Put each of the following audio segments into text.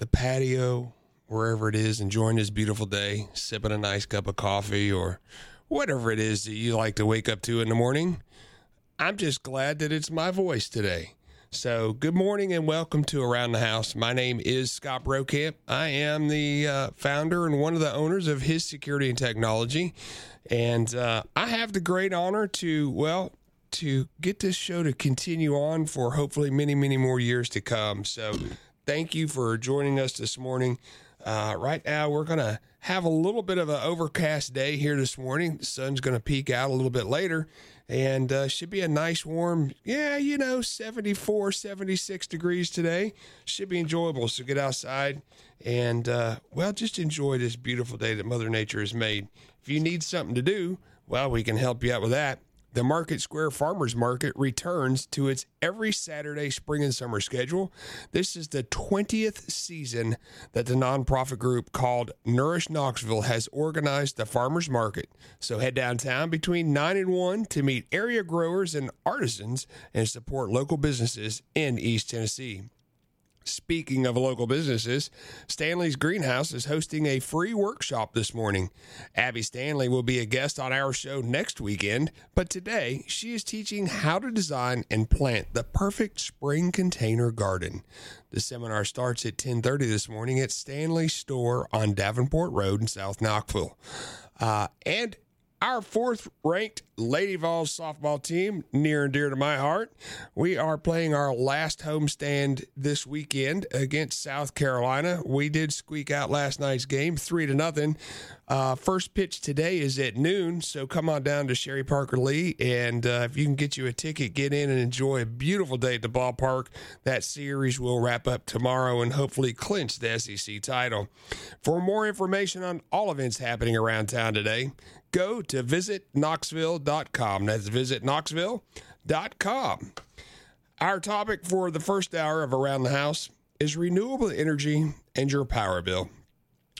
the patio, wherever it is, enjoying this beautiful day, sipping a nice cup of coffee or whatever it is that you like to wake up to in the morning. I'm just glad that it's my voice today. So good morning and welcome to Around the House. My name is Scott Brokamp. I am the founder and one of the owners of His Security and Technology. And I have the great honor to get this show to continue on for hopefully many, many more years to come. So thank you for joining us this morning. Right now, we're going to have a little bit of an overcast day here this morning. The sun's going to peak out a little bit later and should be a nice warm, 74, 76 degrees today. Should be enjoyable. So get outside and, just enjoy this beautiful day that Mother Nature has made. If you need something to do, we can help you out with that. The Market Square Farmers Market returns to its every Saturday spring and summer schedule. This is the 20th season that the nonprofit group called Nourish Knoxville has organized the farmers market. So head downtown between 9 and 1 to meet area growers and artisans and support local businesses in East Tennessee. Speaking of local businesses, Stanley's Greenhouse is hosting a free workshop this morning. Abby Stanley will be a guest on our show next weekend, but today she is teaching how to design and plant the perfect spring container garden. The seminar starts at 10:30 this morning at Stanley's store on Davenport Road in South Knoxville. And our fourth-ranked Lady Vols softball team, near and dear to my heart, we are playing our last homestand this weekend against South Carolina. We did squeak out last night's game, 3-0. First pitch today is at noon, so come on down to Sherry Parker Lee, and if you can get you a ticket, get in and enjoy a beautiful day at the ballpark. That series will wrap up tomorrow and hopefully clinch the SEC title. For more information on all events happening around town today, go to visitknoxville.com. That's visitknoxville.com. Our topic for the first hour of Around the House is renewable energy and your power bill.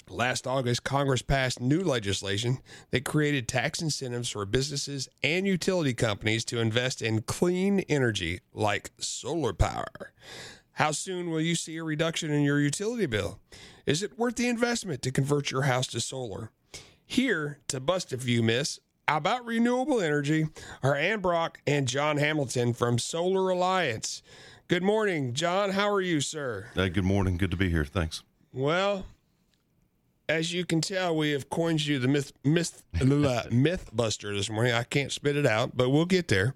Last August, Congress passed new legislation that created tax incentives for businesses and utility companies to invest in clean energy like solar power. How soon will you see a reduction in your utility bill? Is it worth the investment to convert your house to solar? Here to bust a few myths about renewable energy are Ann Brock and John Hamilton from Solar Alliance. Good morning, John. How are you, sir? Hey, good morning. Good to be here. Thanks. Well, as you can tell, we have coined you the Mythbuster this morning. I can't spit it out, but we'll get there.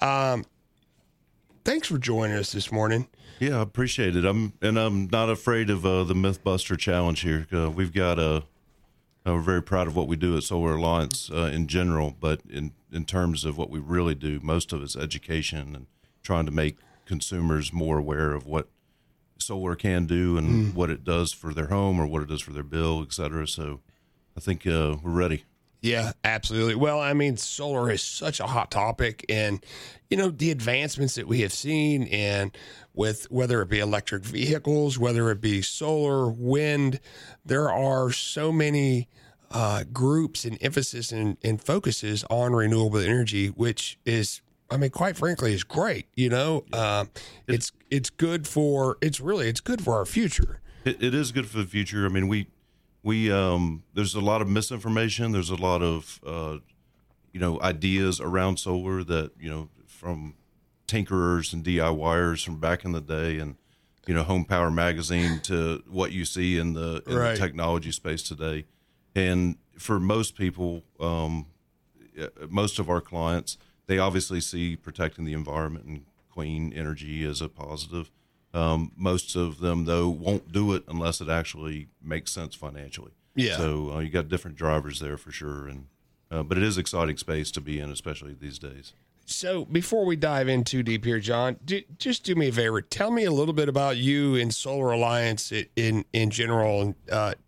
Thanks for joining us this morning. Yeah, I appreciate it. I'm not afraid of the Mythbuster challenge here. We've got a... we're very proud of what we do at Solar Alliance in general, but in terms of what we really do, most of it's education and trying to make consumers more aware of what solar can do and what it does for their home or what it does for their bill, et cetera. So I think we're ready. Yeah, absolutely. Well, I mean, solar is such a hot topic, and, the advancements that we have seen and with whether it be electric vehicles, whether it be solar, wind, there are so many groups and emphasis and focuses on renewable energy, which is, quite frankly, is great. It's good for our future. It is good for the future. We there's a lot of misinformation. There's a lot of, ideas around solar that, from tinkerers and DIYers from back in the day and, Home Power Magazine to what you see in the technology space today. And for most people, most of our clients, they obviously see protecting the environment and clean energy as a positive. Most of them, though, won't do it unless it actually makes sense financially. Yeah. So you got different drivers there for sure, and but it is an exciting space to be in, especially these days. So before we dive in too deep here, John, just do me a favor. Tell me a little bit about you and Solar Alliance in general, and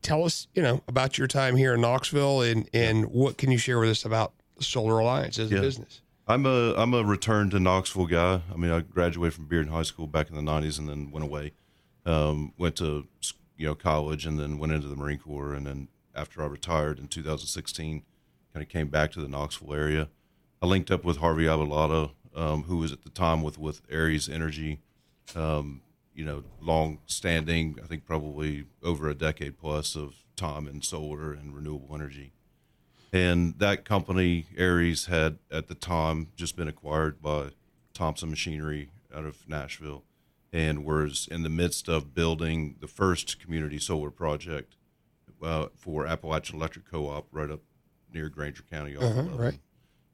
tell us about your time here in Knoxville and what can you share with us about Solar Alliance as a business. I'm a return to Knoxville guy. I graduated from Bearden High School back in the 90s and then went away. Went to college and then went into the Marine Corps. And then after I retired in 2016, kind of came back to the Knoxville area. I linked up with Harvey Abalata, who was at the time with Aries Energy. you know, long-standing, I think probably over a decade plus of time in solar and renewable energy. And that company, Aries, had at the time just been acquired by Thompson Machinery out of Nashville and was in the midst of building the first community solar project for Appalachian Electric Co-op right up near Granger County. Right.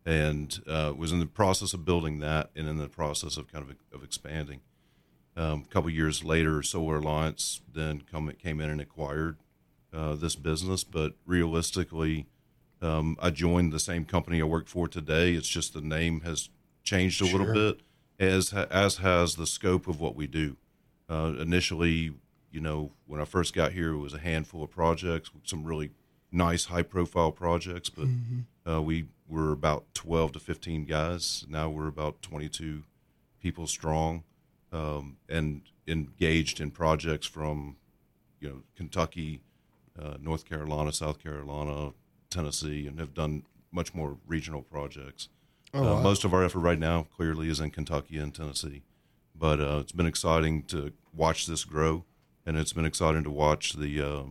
And was in the process of building that and in the process of kind of expanding. A couple years later, Solar Alliance then came in and acquired this business. But realistically, I joined the same company I work for today. It's just the name has changed a little bit, as has the scope of what we do. Initially, you know, when I first got here, it was a handful of projects, some really nice high-profile projects. But we were about 12 to 15 guys. Now we're about 22 people strong. And engaged in projects from, you know, Kentucky, North Carolina, South Carolina, Tennessee, and have done much more regional projects. Wow. Most of our effort right now clearly is in Kentucky and Tennessee, but it's been exciting to watch this grow, and it's been exciting to watch the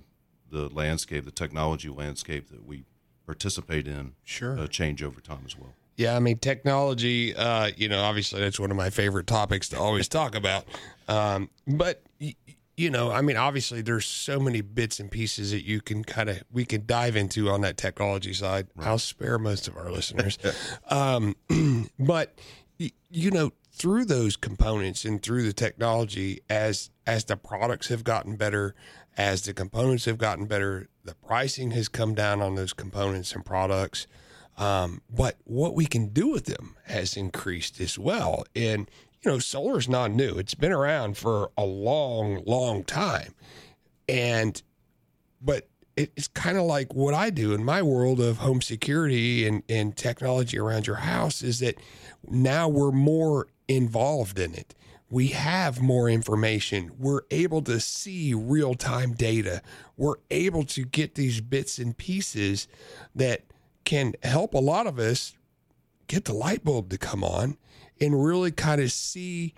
landscape, the technology landscape that we participate in, change over time as well. Yeah, I mean, technology, you know, obviously that's one of my favorite topics to always talk about. But, you know, I mean, obviously there's so many bits and pieces that you can kind of, we can dive into on that technology side. Right. I'll spare most of our listeners. But, you know, through those components and through the technology, as the products have gotten better, as the components have gotten better, the pricing has come down on those components and products. But what we can do with them has increased as well. And, you know, solar is not new. It's been around for a long, long time. And, but it's kind of like what I do in my world of home security and technology around your house is that now we're more involved in it. We have more information. We're able to see real-time data. We're able to get these bits and pieces that can help a lot of us get the light bulb to come on and really kind of see,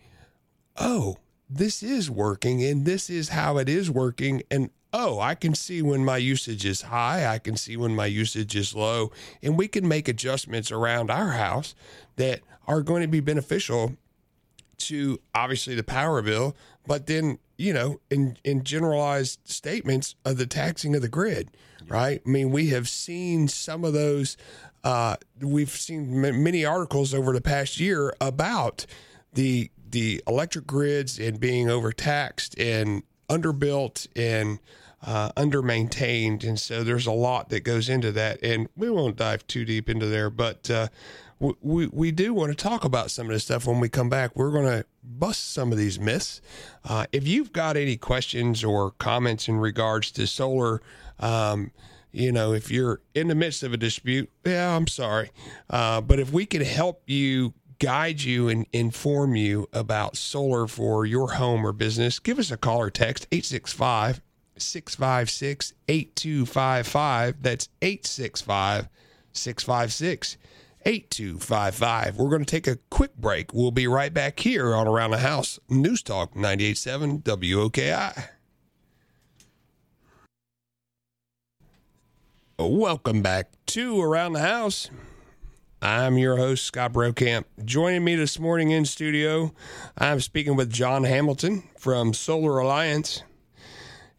oh, this is working and this is how it is working. And, oh, I can see when my usage is high. I can see when my usage is low. And we can make adjustments around our house that are going to be beneficial to obviously the power bill, but then, you know, in generalized statements of the taxing of the grid, right? I mean, we have seen some of those, we've seen many articles over the past year about the electric grids and being overtaxed and underbuilt and undermaintained. And so there's a lot that goes into that, and we won't dive too deep into there, but we do want to talk about some of this stuff when we come back. We're going to bust some of these myths. If you've got any questions or comments in regards to solar, you know, if you're in the midst of a dispute, I'm sorry. But if we can help you, guide you, and inform you about solar for your home or business, give us a call or text 865-656-8255. That's 865-656-8255. 8255. We're going to take a quick break. We'll be right back here on Around the House, News Talk 98.7 WOKI. Welcome back to Around the House. I'm your host, Scott Brokamp. Joining me this morning in studio, I'm speaking with John Hamilton from Solar Alliance.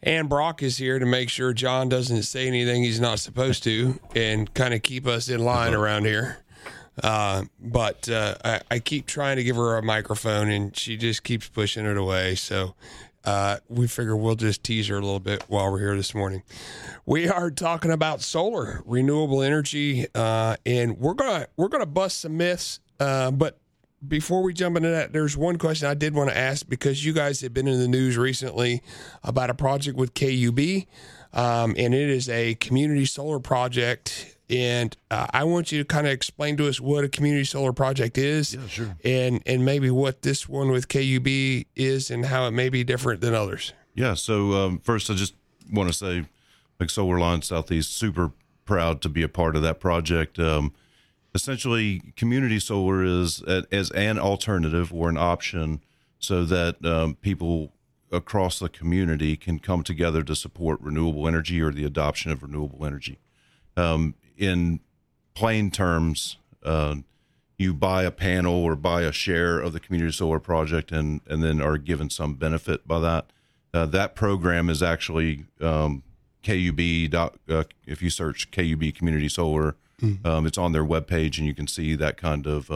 Ann Brock is here to make sure John doesn't say anything he's not supposed to and kind of keep us in line around here. But I keep trying to give her a microphone, and she just keeps pushing it away. So we figure we'll just tease her a little bit while we're here this morning. We are talking about solar, renewable energy, and we're gonna bust some myths. But before we jump into that, there's one question I did want to ask, because you guys have been in the news recently about a project with KUB, and it is a community solar project. And I want you to kind of explain to us what a community solar project is, and maybe what this one with KUB is and how it may be different than others. Yeah, so first I just want to say, like, Solar Alliance Southeast, super proud to be a part of that project. Essentially, community solar is as an alternative or an option so that people across the community can come together to support renewable energy or the adoption of renewable energy. In plain terms, you buy a panel or buy a share of the community solar project and then are given some benefit by that. That program is actually KUB. If you search KUB Community Solar, it's on their webpage, and you can see that kind of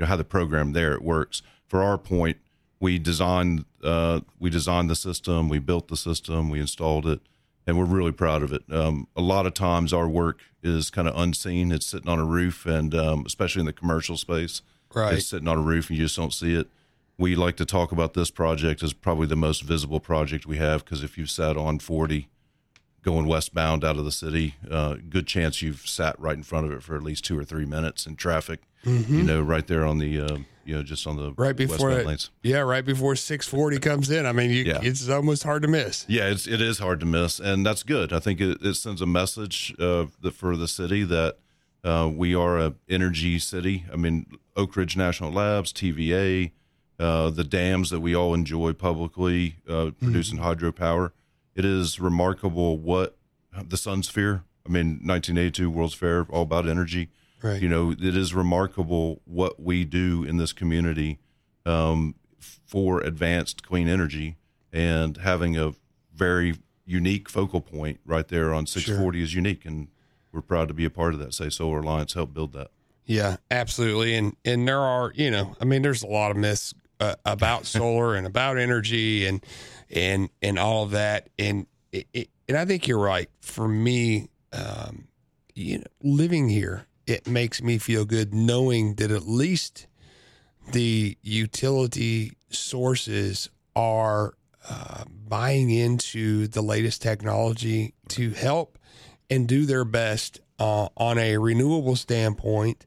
how the program there it works. For our point, we designed the system, we built the system, we installed it, and we're really proud of it. A lot of times our work is kind of unseen. It's sitting on a roof, and especially in the commercial space, right. It's sitting on a roof and you just don't see it. We like to talk about this project as probably the most visible project we have, because if you've sat on I-40 going westbound out of the city, good chance you've sat right in front of it for at least 2 or 3 minutes in traffic, right there on the, just on the right before westbound lanes. Yeah, right before 640 comes in. I mean, it's almost hard to miss. Yeah, it is hard to miss, and that's good. I think it sends a message for the city that we are an energy city. I mean, Oak Ridge National Labs, TVA, the dams that we all enjoy publicly producing hydropower. It is remarkable what the Sun Sphere, I mean, 1982 World's Fair, all about energy. Right. It is remarkable what we do in this community for advanced clean energy, and having a very unique focal point right there on 640 is unique, and we're proud to be a part of that. Say Solar Alliance helped build that. Yeah, absolutely. And there are, there's a lot of myths about solar and about energy and all of that. And I think you're right. For me, living here, it makes me feel good knowing that at least the utility sources are buying into the latest technology to help and do their best on a renewable standpoint.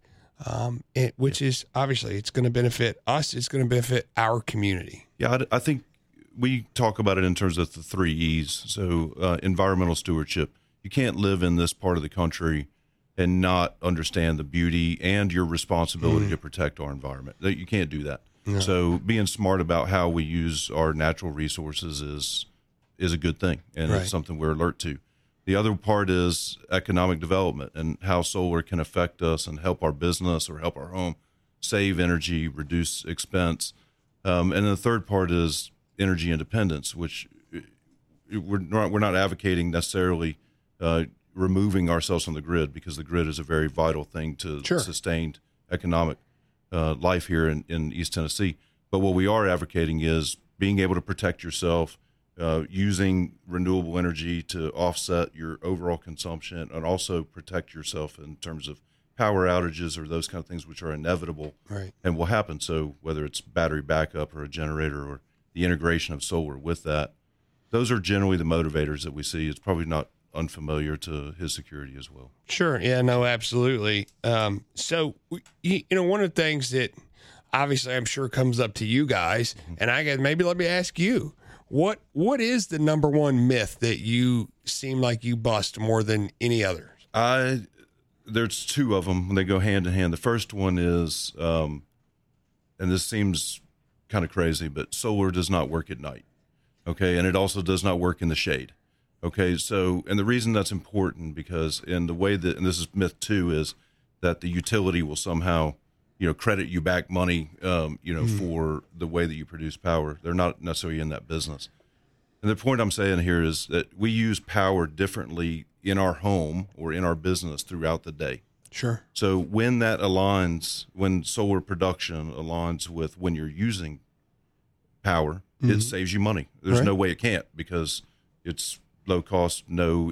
Which is obviously it's going to benefit us. It's going to benefit our community. Yeah, I think we talk about it in terms of the 3 E's. So environmental stewardship. You can't live in this part of the country and not understand the beauty and your responsibility to protect our environment. You can't do that. No. So being smart about how we use our natural resources is a good thing, and it's something we're alert to. The other part is economic development and how solar can affect us and help our business or help our home, save energy, reduce expense. And then the third part is energy independence, which we're not advocating necessarily removing ourselves from the grid, because the grid is a very vital thing to sustained economic life here in East Tennessee. But what we are advocating is being able to protect yourself, using renewable energy to offset your overall consumption, and also protect yourself in terms of power outages or those kind of things which are inevitable and will happen. So whether it's battery backup or a generator or the integration of solar with that, those are generally the motivators that we see. It's probably not unfamiliar to His Security as well. Sure. Yeah, no, absolutely. So, one of the things that obviously I'm sure comes up to you guys, and I guess maybe let me ask you, What is the number one myth that you seem like you bust more than any other? There's two of them. They go hand in hand. The first one is, and this seems kind of crazy, but solar does not work at night. Okay. And it also does not work in the shade. Okay. So, and the reason that's important, because in the way that, and this is myth two, is that the utility will somehow credit you back money, for the way that you produce power. They're not necessarily in that business. And the point I'm saying here is that we use power differently in our home or in our business throughout the day. Sure. So when that aligns, when solar production aligns with when you're using power, it saves you money. There's no way it can't, because it's low cost, no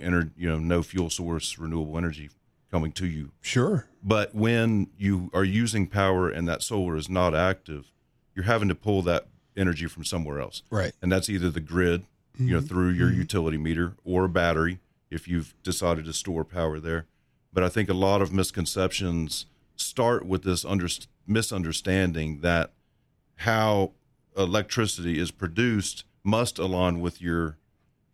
fuel source, renewable energy coming to you. Sure. But when you are using power and that solar is not active, you're having to pull that energy from somewhere else. Right. And that's either the grid, through your utility meter, or a battery if you've decided to store power there. But I think a lot of misconceptions start with this misunderstanding that how electricity is produced must align with your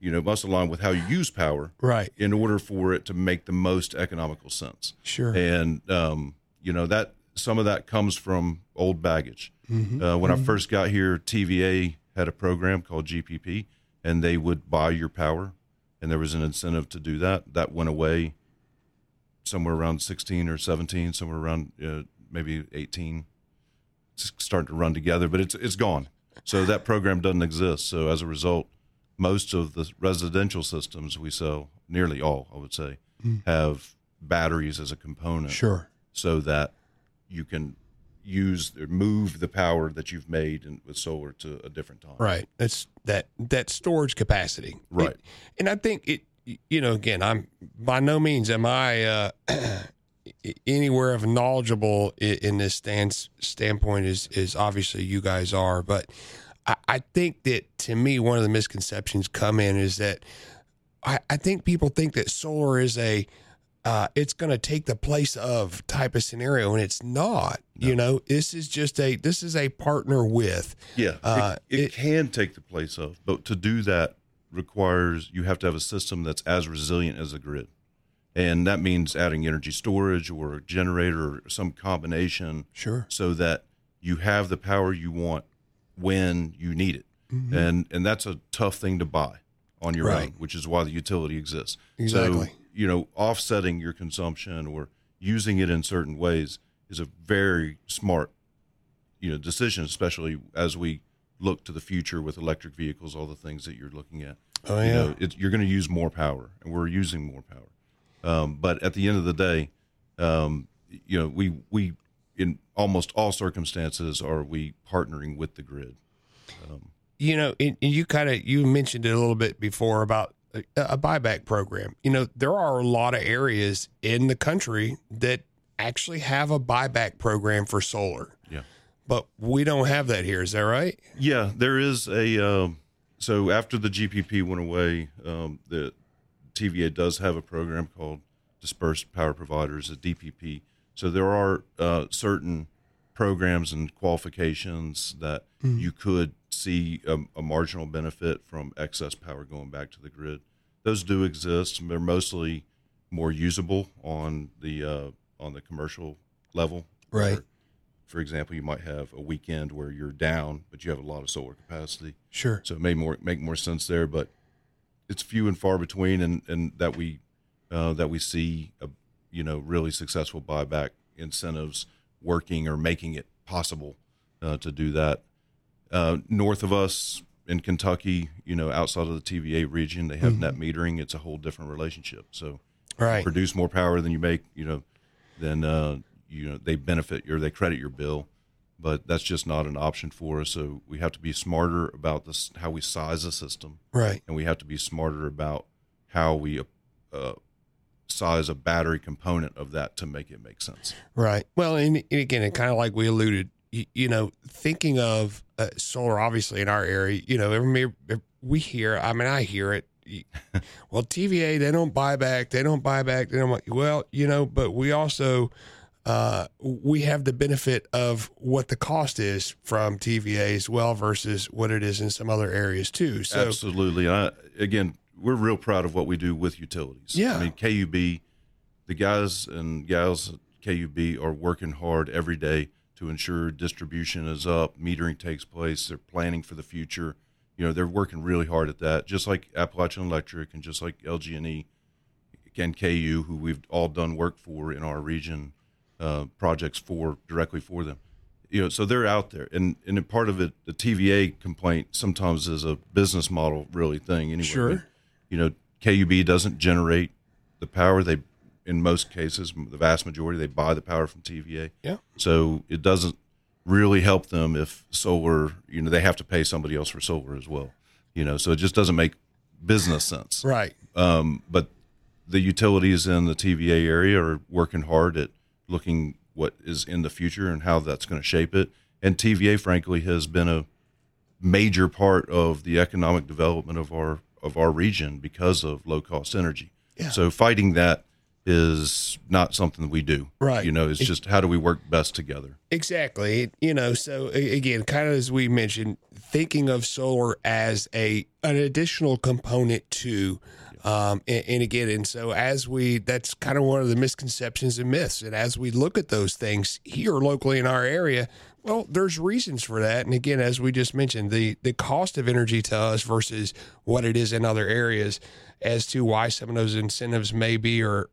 must align with how you use power, right, in order for it to make the most economical sense. Sure. And, that some of that comes from old baggage. When I first got here, TVA had a program called GPP, and they would buy your power, and there was an incentive to do that. That went away somewhere around 16 or 17, somewhere around maybe 18. It's starting to run together, but it's gone. So that program doesn't exist. So as a result, most of the residential systems we sell, nearly all, I would say, have batteries as a component. Sure. So that you can use or move the power that you've made with solar to a different time. Right. That's that storage capacity. Right. And I think it, you know, again, I'm by no means am I anywhere of knowledgeable in this standpoint is obviously you guys are, but I think that to me, one of the misconceptions come in is that I think people think that solar is a, it's going to take the place of type of scenario, and it's not. No. You know, this is just a partner with. Yeah, it can take the place of, but to do that requires you have to have a system that's as resilient as a grid, and that means adding energy storage or a generator or some combination. Sure. So that you have the power you want when you need it, and that's a tough thing to buy on your own, which is why the utility exists. Exactly. So, you know, offsetting your consumption or using it in certain ways is a very smart, you know, decision, especially as we look to the future with electric vehicles, all the things that you're looking at. Oh, yeah. You know, you're going to use more power, and we're using more power. But at the end of the day, you know, we in almost all circumstances are we partnering with the grid. You know, and you mentioned it a little bit before about a buyback program. You know, there are a lot of areas in the country that actually have a buyback program for solar. Yeah. But we don't have that here. Is that right? Yeah, there is a, so after the GPP went away, the TVA does have a program called Dispersed Power Providers, a DPP. So there are certain programs and qualifications that you could see a marginal benefit from excess power going back to the grid. Those do exist, and they're mostly more usable on the commercial level. Right. Where, for example, you might have a weekend where you're down, but you have a lot of solar capacity. Sure. So it may make more sense there, but it's few and far between, and that we see you know, really successful buyback incentives working or making it possible to do that. North of us in Kentucky, you know, outside of the TVA region, they have net metering. It's a whole different relationship. So you produce more power than you make, you know, then, you know, they benefit or they credit your bill, but that's just not an option for us. So we have to be smarter about this, how we size the system. Right. And we have to be smarter about how we size a battery component of that to make it make sense. Right. Well, and again, it kind of like we alluded, you know, thinking of solar, obviously in our area, you know, I hear it. Well, TVA, they don't buy back. They don't. Well, you know, but we also we have the benefit of what the cost is from TVA as well versus what it is in some other areas too. So absolutely. Again, we're real proud of what we do with utilities. Yeah. I mean, KUB, the guys and gals at KUB are working hard every day to ensure distribution is up, metering takes place, they're planning for the future. You know, they're working really hard at that, just like Appalachian Electric and just like LG&E and KU, who we've all done work for in our region, projects for directly for them. You know, so they're out there. And part of it, the TVA complaint sometimes is a business model really thing anyway. Sure. But, you know, KUB doesn't generate the power. They, in most cases, the vast majority, they buy the power from TVA. Yeah. So it doesn't really help them if solar, you know, they have to pay somebody else for solar as well. You know, so it just doesn't make business sense. Right. But the utilities in the TVA area are working hard at looking what is in the future and how that's going to shape it. And TVA, frankly, has been a major part of the economic development of our region because of low-cost energy. Yeah. So fighting that is not something that we do. Right. You know, it's just how do we work best together? Exactly. You know, so again, kind of as we mentioned, thinking of solar as an additional component to, that's kind of one of the misconceptions and myths. And as we look at those things here locally in our area, Well, there's reasons for that. And again, as we just mentioned, the cost of energy to us versus what it is in other areas as to why some of those incentives maybe are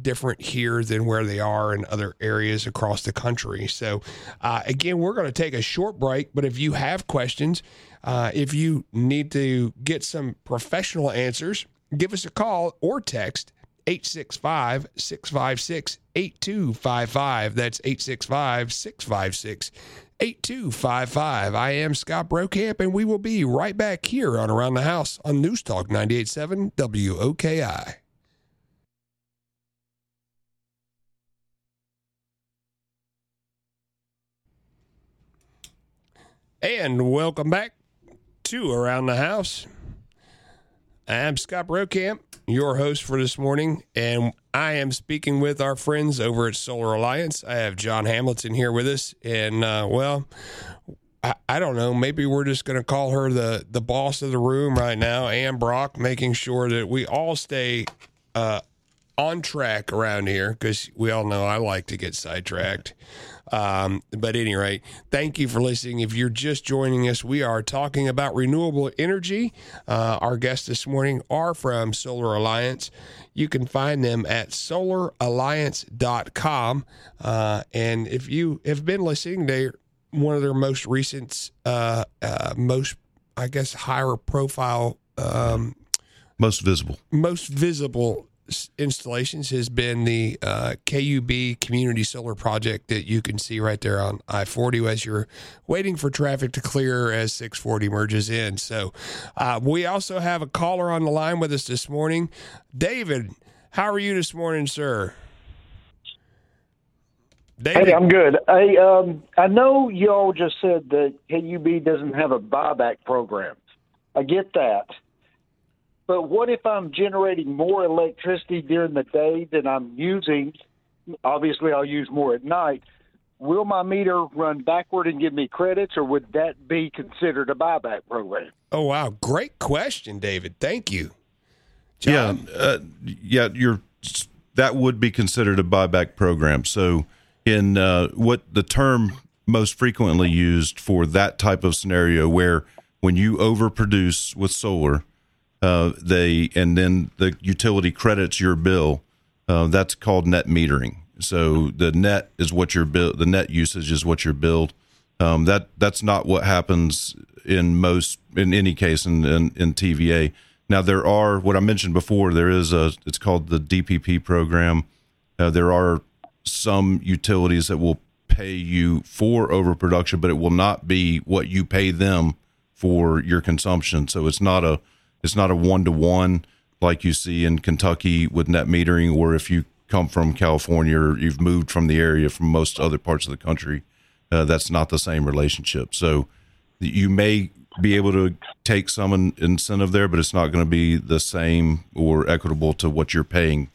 different here than where they are in other areas across the country. So, again, we're going to take a short break, but if you have questions, if you need to get some professional answers, give us a call or text 865-656-8255. That's 865-656-8255. I am Scott Brokamp, and we will be right back here on Around the House on News Talk 98.7 WOKI. And welcome back to Around the House. I'm Scott Brokamp, your host for this morning, and I am speaking with our friends over at Solar Alliance. I have John Hamilton here with us, and, well, I don't know, maybe we're just going to call her the boss of the room right now, Ann Brock, making sure that we all stay on track around here, because we all know I like to get sidetracked. But at any rate, thank you for listening. If you're just joining us, we are talking about renewable energy. Our guests this morning are from Solar Alliance. You can find them at solaralliance.com. And if you have been listening, they're one of their most recent, most, I guess, higher profile, most visible installations has been the KUB Community Solar project that you can see right there on I-40 as you're waiting for traffic to clear as 640 merges in. So we also have a caller on the line with us this morning. David, how are you this morning, sir? David. Hey, I'm good. Hey, I know you all just said that KUB doesn't have a buyback program. I get that. But what if I'm generating more electricity during the day than I'm using? Obviously, I'll use more at night. Will my meter run backward and give me credits, or would that be considered a buyback program? Oh, wow. Great question, David. Thank you. John? Yeah, that would be considered a buyback program. So in what the term most frequently used for that type of scenario where when you overproduce with solar – then the utility credits your bill. That's called net metering. So the net is what your bill. The net usage is what you're billed. That's not what happens in any case in TVA. Now there are what I mentioned before. There is it's called the DPP program. There are some utilities that will pay you for overproduction, but it will not be what you pay them for your consumption. So it's not a one-to-one like you see in Kentucky with net metering, or if you come from California or you've moved from the area from most other parts of the country, that's not the same relationship. So you may be able to take some incentive there, but it's not going to be the same or equitable to what you're paying,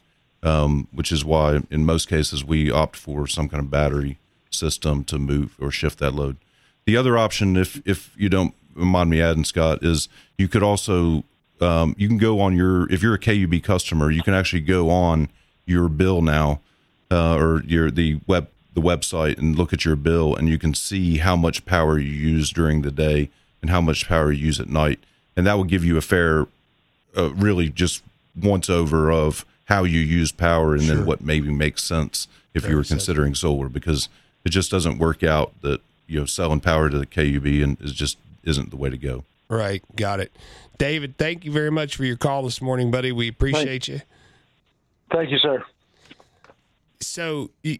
which is why in most cases we opt for some kind of battery system to move or shift that load. The other option, if you don't mind me adding, Scott, is you could also you can go on if you're a KUB customer, you can actually go on your bill now, or the website and look at your bill, and you can see how much power you use during the day and how much power you use at night, and that will give you a fair, really just once over of how you use power and then what maybe makes sense if you were considering solar, because it just doesn't work out that selling power to the KUB and is just isn't the way to go. Right. Got it. David, thank you very much for your call this morning, buddy. We appreciate you. Thank you, sir. So, I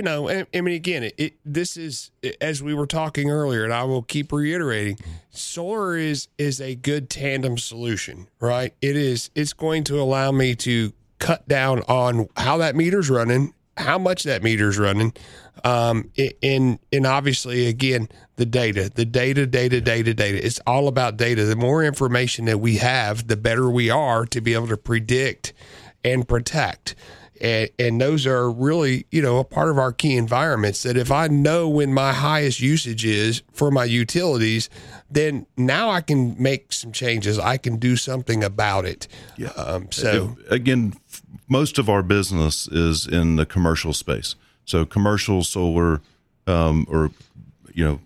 mean, again, this is, as we were talking earlier, and I will keep reiterating, solar is a good tandem solution, right? It's going to allow me to cut down on how that meter's running, how much that meter's running, and obviously, again, the data. It's all about data. The more information that we have, the better we are to be able to predict and protect. And those are really, a part of our key environments, that if I know when my highest usage is for my utilities, then now I can make some changes. I can do something about it. Yeah. Again, most of our business is in the commercial space. So commercial solar, or, you know,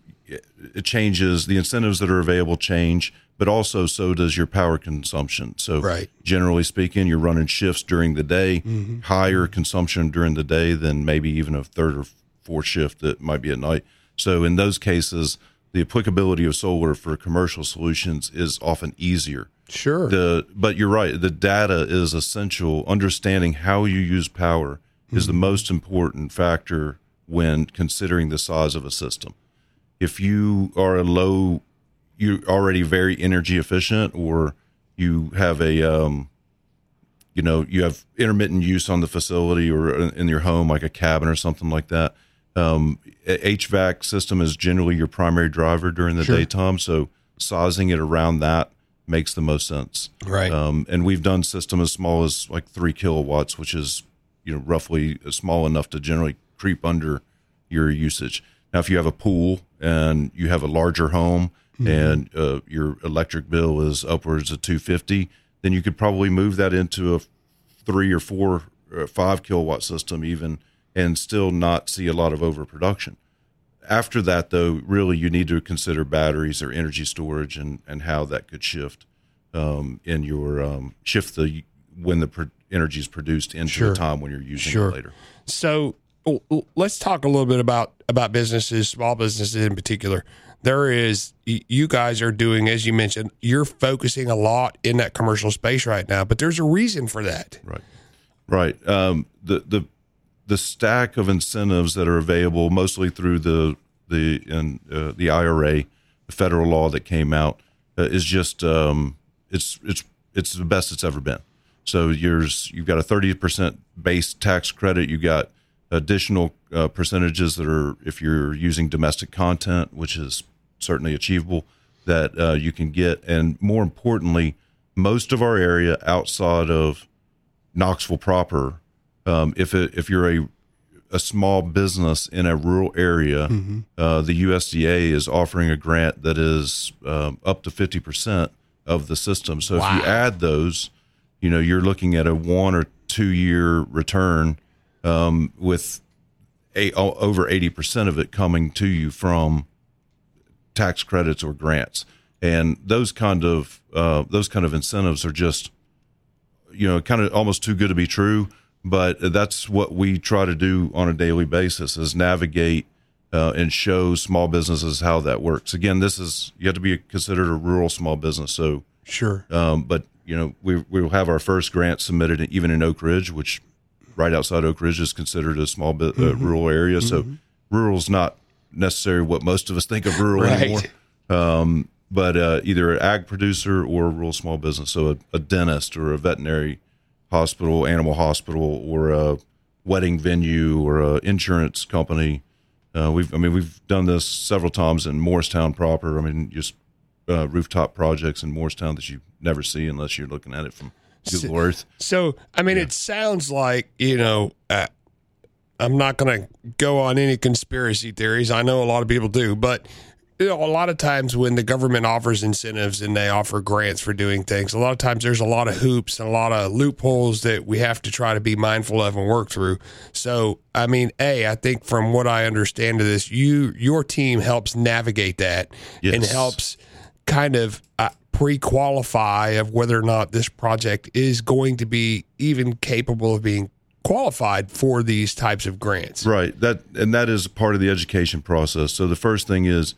it changes, the incentives that are available change, but also so does your power consumption. So generally speaking, you're running shifts during the day, higher consumption during the day than maybe even a third or fourth shift that might be at night. So in those cases, the applicability of solar for commercial solutions is often easier. But you're right. The data is essential. Understanding how you use power is the most important factor when considering the size of a system. If you are you're already very energy efficient, or you have you have intermittent use on the facility or in your home, like a cabin or something like that. HVAC system is generally your primary driver during the daytime. So sizing it around that makes the most sense. And we've done system as small as like 3 kilowatts, which is, roughly small enough to generally creep under your usage. Now, if you have a pool and you have a larger home and your electric bill is upwards of $250, then you could probably move that into a 3 or 4 or 5 kilowatt system even, and still not see a lot of overproduction. After that, though, really you need to consider batteries or energy storage and how that could shift in your when the energy is produced into the time when you're using it later. So let's talk a little bit about businesses, small businesses in particular. You guys are doing, as you mentioned, you're focusing a lot in that commercial space right now, but there's a reason for that. Right. The stack of incentives that are available, mostly through the IRA, the federal law that came out, is just it's the best it's ever been. So you've got a 30% base tax credit. You got additional percentages that are, if you're using domestic content, which is certainly achievable, that you can get. And more importantly, most of our area outside of Knoxville proper. If you're a small business in a rural area, the USDA is offering a grant that is up to 50% of the system. So if you add those, you're looking at a 1 or 2 year return with over 80% of it coming to you from tax credits or grants. And those kind of incentives are just, kind of almost too good to be true. But that's what we try to do on a daily basis, is navigate and show small businesses how that works. Again, you have to be considered a rural small business. So but we will have our first grant submitted even in Oak Ridge, which right outside Oak Ridge is considered a small rural area. So rural's not necessarily what most of us think of rural anymore. But either an ag producer or a rural small business, so a dentist or a veterinary hospital, animal hospital, or a wedding venue, or an insurance company. We've done this several times in Morristown proper. Just rooftop projects in Morristown that you never see unless you're looking at it from Google Earth. So, it sounds like, I'm not going to go on any conspiracy theories. I know a lot of people do, but a lot of times when the government offers incentives and they offer grants for doing things, a lot of times there's a lot of hoops and a lot of loopholes that we have to try to be mindful of and work through. So, I think from what I understand of this, your team helps navigate that and helps kind of pre-qualify of whether or not this project is going to be even capable of being qualified for these types of grants. Right. That is part of the education process. So the first thing is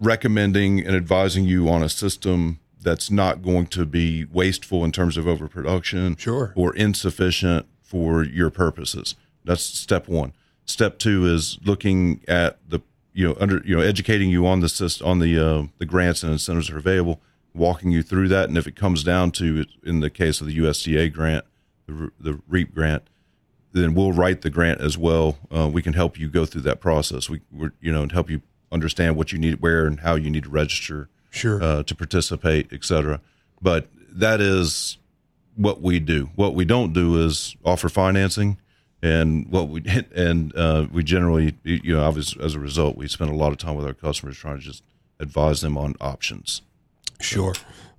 recommending and advising you on a system that's not going to be wasteful in terms of overproduction or insufficient for your purposes. That's step one. Step two is looking at the, educating you on the system, on the grants and incentives that are available, walking you through that. And if it comes down to it, in the case of the USDA grant, the REAP grant, then we'll write the grant as well. We can help you go through that process. We're and help you understand what you need, where and how you need to register to participate, et cetera. But that is what we do. What we don't do is offer financing, and we generally, obviously as a result, we spend a lot of time with our customers trying to just advise them on options.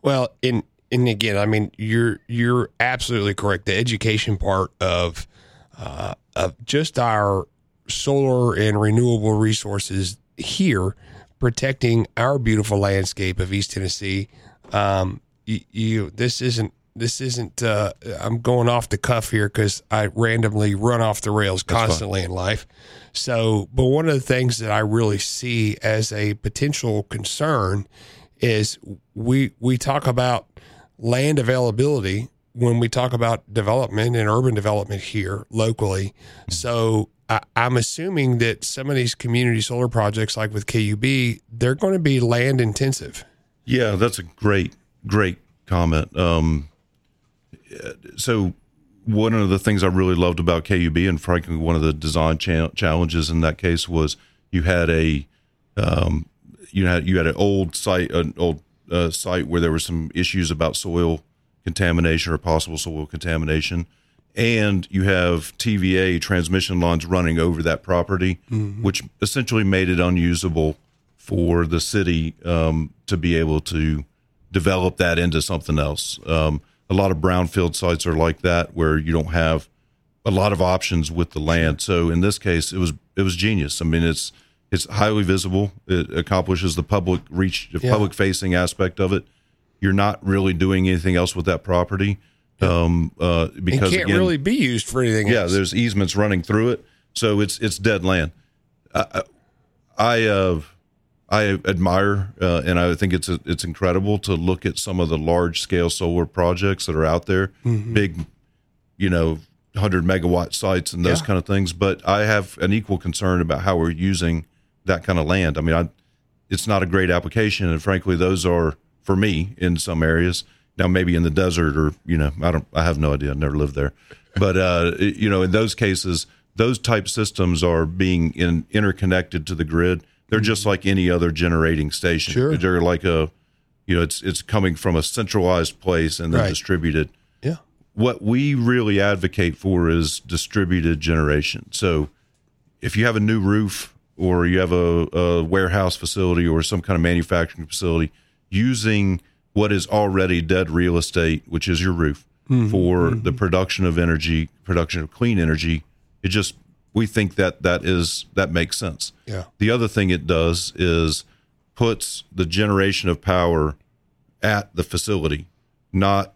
Well, and again, you're absolutely correct. The education part of just our solar and renewable resources here, protecting our beautiful landscape of East Tennessee. This isn't I'm going off the cuff here because I randomly run off the rails constantly in life. So, but one of the things that I really see as a potential concern is we talk about land availability when we talk about development and urban development here locally. So I'm assuming that some of these community solar projects, like with KUB, they're going to be land intensive. Yeah, that's a great comment. So one of the things I really loved about KUB, and frankly, one of the design challenges in that case, was you had an old site, site where there were some issues about soil contamination or possible soil contamination, and you have TVA transmission lines running over that property, mm-hmm. which essentially made it unusable for the city to be able to develop that into something else. A lot of brownfield sites are like that, where you don't have a lot of options with the land. So in this case, it was genius. I mean, it's highly visible. It accomplishes the public reach, the public facing aspect of it. You're not really doing anything else with that property. Because it can't really be used for anything else. Yeah, there's easements running through it. So it's dead land. I admire, and I think it's incredible to look at some of the large scale solar projects that are out there, mm-hmm. big, 100 megawatt sites and those kind of things. But I have an equal concern about how we're using that kind of land. I mean, it's not a great application. And frankly, those are, for me, in some areas now, maybe in the desert or, I have no idea. I've never lived there, but in those cases, those type systems are being interconnected to the grid. They're just like any other generating station. Sure. They're like it's coming from a centralized place and then distributed. Yeah. What we really advocate for is distributed generation. So if you have a new roof or you have a warehouse facility or some kind of manufacturing facility, using what is already dead real estate, which is your roof, for the production of energy, production of clean energy, it just... we think that makes sense. Yeah. The other thing it does is puts the generation of power at the facility, not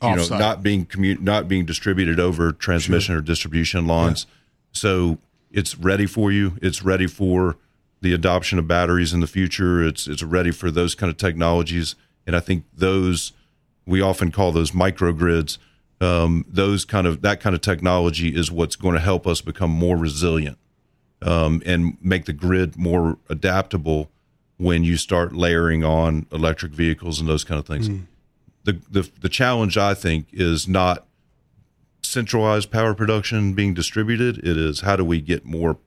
offsite. not being distributed over transmission or distribution lines. Yeah. So it's ready for you. It's ready for the adoption of batteries in the future. It's ready for those kind of technologies, and I think those, we often call those microgrids. That kind of technology is what's going to help us become more resilient, and make the grid more adaptable when you start layering on electric vehicles and those kind of things. Mm. The challenge, I think, is not centralized power production being distributed. It is, how do we get more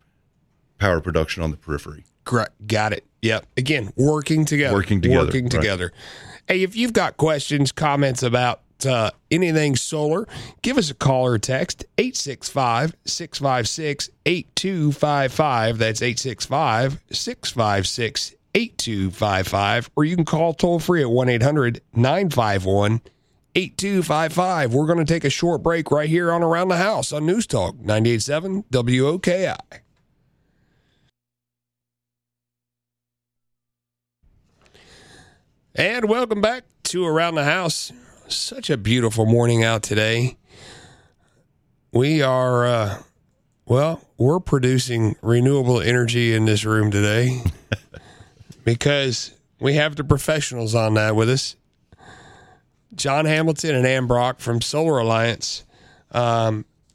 power production on the periphery? Correct. Got it. Yeah. Again, working together. Right. Hey, if you've got questions, comments about anything solar, give us a call or text 865-656-8255. That's 865-656-8255, or you can call toll free at 1-800-951-8255. We're going to take a short break right here on Around the House on News Talk 98.7 WOKI. And welcome back to Around the House. Such a beautiful morning out today. We are, we're producing renewable energy in this room today because we have the professionals on that with us. John Hamilton and Ann Brock from Solar Alliance.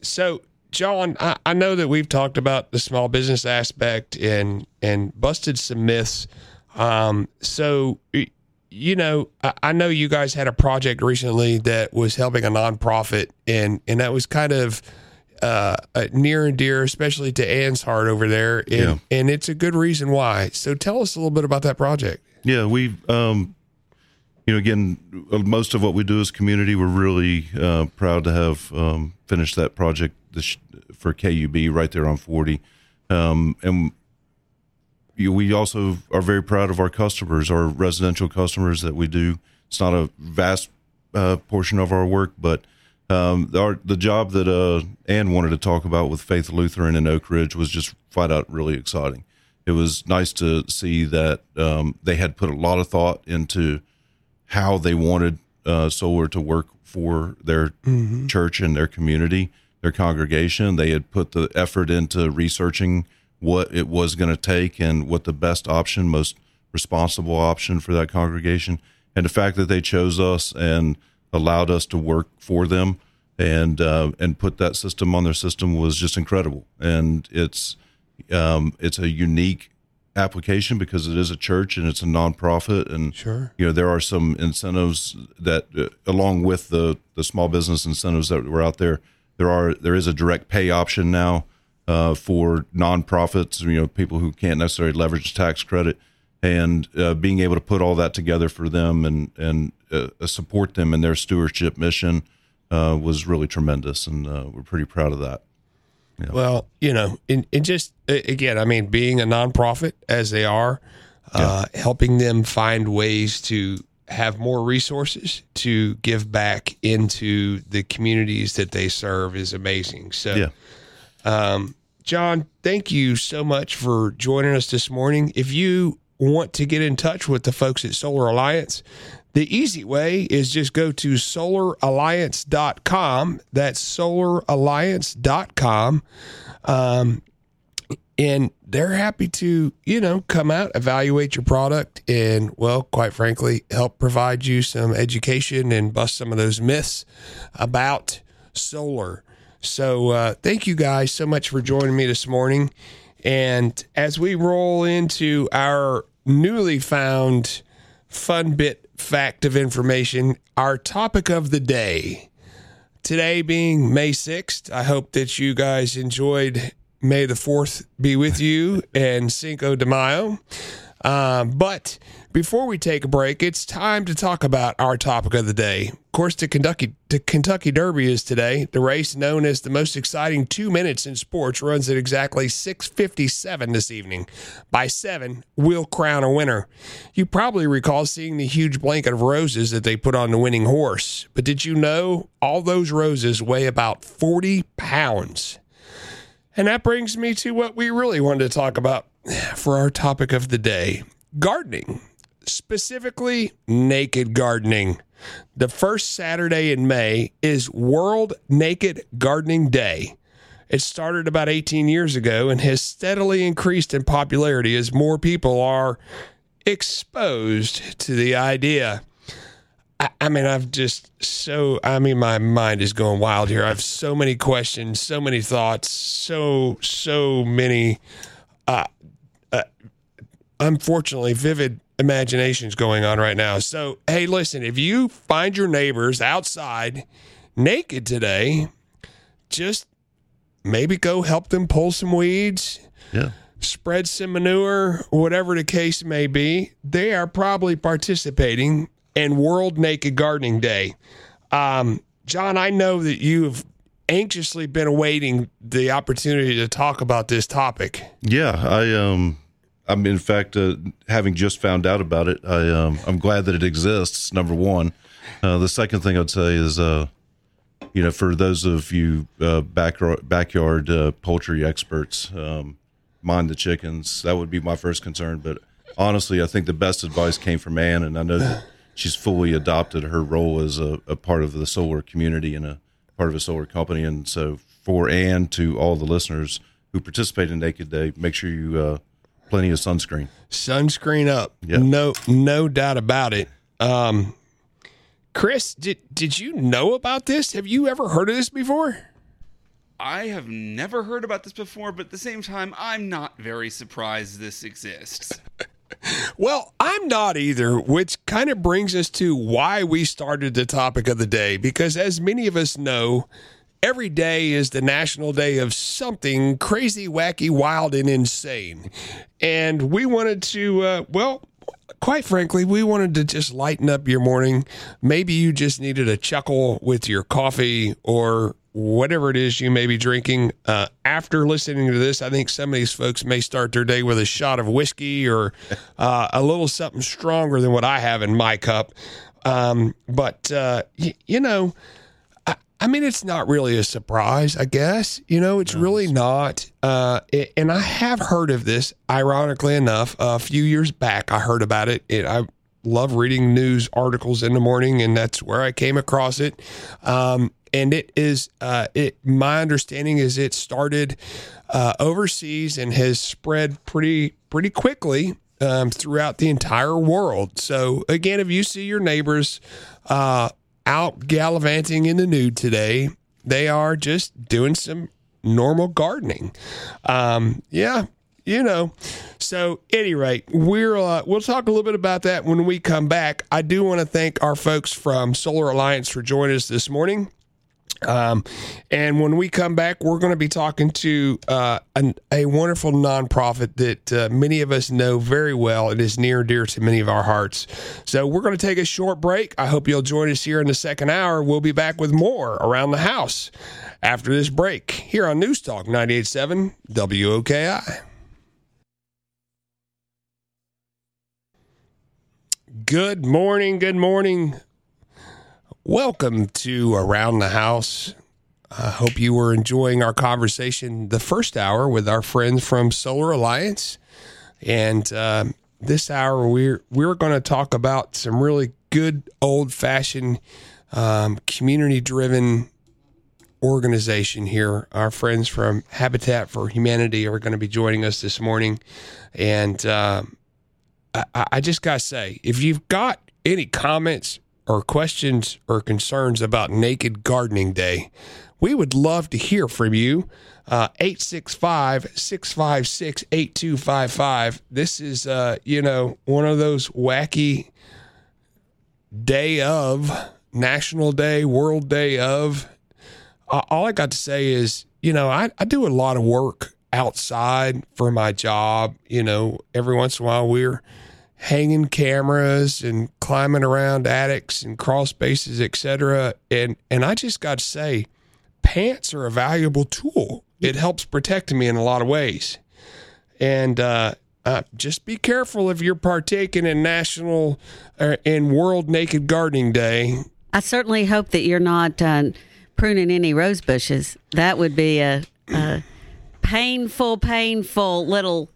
So, John, I know that we've talked about the small business aspect and busted some myths. I know you guys had a project recently that was helping a nonprofit, and that was kind of near and dear, especially to Ann's heart over there, and it's a good reason why. So tell us a little bit about that project. Yeah, we, again, most of what we do is community. We're really proud to have finished that project for KUB right there on 40, and we also are very proud of our customers, our residential customers that we do. It's not a vast portion of our work, but The job that Ann wanted to talk about with Faith Lutheran in Oak Ridge was just flat out really exciting. It was nice to see that they had put a lot of thought into how they wanted solar to work for their mm-hmm. church and their community, their congregation. They had put the effort into researching what it was going to take and what the best option, most responsible option for that congregation. And the fact that they chose us and allowed us to work for them and put that system on their system was just incredible. And it's a unique application because it is a church and it's a nonprofit, and sure, you know, there are some incentives that along with the small business incentives that were out there, there is a direct pay option now for nonprofits, you know, people who can't necessarily leverage tax credit. And being able to put all that together for them and support them in their stewardship mission was really tremendous, and we're pretty proud of that. Yeah. Well, you know, and just, again, I mean, being a nonprofit as they are, helping them find ways to have more resources to give back into the communities that they serve is amazing. So, yeah. John, thank you so much for joining us this morning. If you want to get in touch with the folks at Solar Alliance, the easy way is just go to solaralliance.com. That's solaralliance.com. And they're happy to, you know, come out, evaluate your product, and, well, quite frankly, help provide you some education and bust some of those myths about solar. So thank you guys so much for joining me this morning. And as we roll into our newly found fun bit fact of information, our topic of the day, today being May 6th, I hope that you guys enjoyed May the 4th be with you and Cinco de Mayo. But before we take a break, it's time to talk about our topic of the day. Of course, the Kentucky Derby is today. The race, known as the most exciting 2 minutes in sports, runs at exactly 6:57 this evening. By 7, we'll crown a winner. You probably recall seeing the huge blanket of roses that they put on the winning horse. But did you know all those roses weigh about 40 pounds? And that brings me to what we really wanted to talk about for our topic of the day: gardening, specifically naked gardening. The first Saturday in May is World Naked Gardening Day. It started about 18 years ago and has steadily increased in popularity as more people are exposed to the idea. My mind is going wild here. I have so many questions, so many thoughts, so many, unfortunately, vivid imaginations going on right now. So, hey, listen, if you find your neighbors outside naked today, just maybe go help them pull some weeds. Yeah. Spread some manure, whatever the case may be. They are probably participating in World Naked Gardening Day. John, I know that you've anxiously been awaiting the opportunity to talk about this topic. Yeah, I'm in fact, having just found out about it, I'm glad that it exists, number one. The second thing I'd say is, you know, for those of you backyard poultry experts, mind the chickens. That would be my first concern. But honestly, I think the best advice came from Ann, and I know that she's fully adopted her role as a part of the solar community and a part of a solar company. And so for Ann, to all the listeners who participate in Naked Day, make sure you plenty of sunscreen. Sunscreen up. Yep. No doubt about it. Chris, did you know about this? Have you ever heard of this before? I have never heard about this before, but at the same time, I'm not very surprised this exists. Well, I'm not either, which kind of brings us to why we started the topic of the day, because as many of us know, every day is the national day of something crazy, wacky, wild, and insane. And we wanted to, quite frankly, we wanted to just lighten up your morning. Maybe you just needed a chuckle with your coffee or whatever it is you may be drinking. After listening to this, I think some of these folks may start their day with a shot of whiskey or a little something stronger than what I have in my cup. But, you know, I mean, it's not really a surprise, I guess. You know, it's really not. And I have heard of this, ironically enough, a few years back. I heard about it. I love reading news articles in the morning, and that's where I came across it. And it is, my understanding is it started overseas and has spread pretty quickly throughout the entire world. So, again, if you see your neighbors out gallivanting in the nude today, they are just doing some normal gardening. You know. So, at any rate, we'll talk a little bit about that when we come back. I do want to thank our folks from Solar Alliance for joining us this morning. And when we come back, we're going to be talking to a wonderful nonprofit that many of us know very well. It is near and dear to many of our hearts. So we're going to take a short break. I hope you'll join us here in the second hour. We'll be back with more Around the House after this break here on News Talk 98.7 WOKI. Good morning. Good morning. Welcome to Around the House. I hope you were enjoying our conversation the first hour with our friends from Solar Alliance. And this hour, we're going to talk about some really good, old-fashioned, community-driven organization here. Our friends from Habitat for Humanity are going to be joining us this morning. And I just got to say, if you've got any comments or questions or concerns about Naked Gardening Day, we would love to hear from you. 865-656-8255. This is, one of those wacky day of, National Day, World Day of. All I got to say is, I do a lot of work outside for my job. Every once in a while we're hanging cameras and climbing around attics and crawl spaces, etc. And I just got to say, pants are a valuable tool. It helps protect me in a lot of ways. And just be careful if you're partaking in National and World Naked Gardening Day. I certainly hope that you're not pruning any rose bushes. That would be a painful little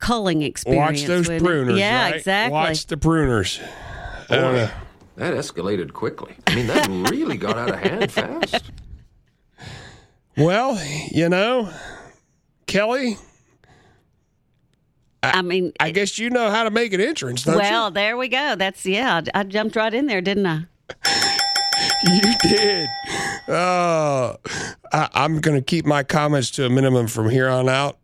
culling experience. Watch those pruners. Yeah, right? Exactly. Watch the pruners. Boy, that escalated quickly. I mean, that really got out of hand fast. Well, Kelly, I guess you know how to make an entrance, don't you? Well, there we go. I jumped right in there, didn't I? You did. I'm going to keep my comments to a minimum from here on out.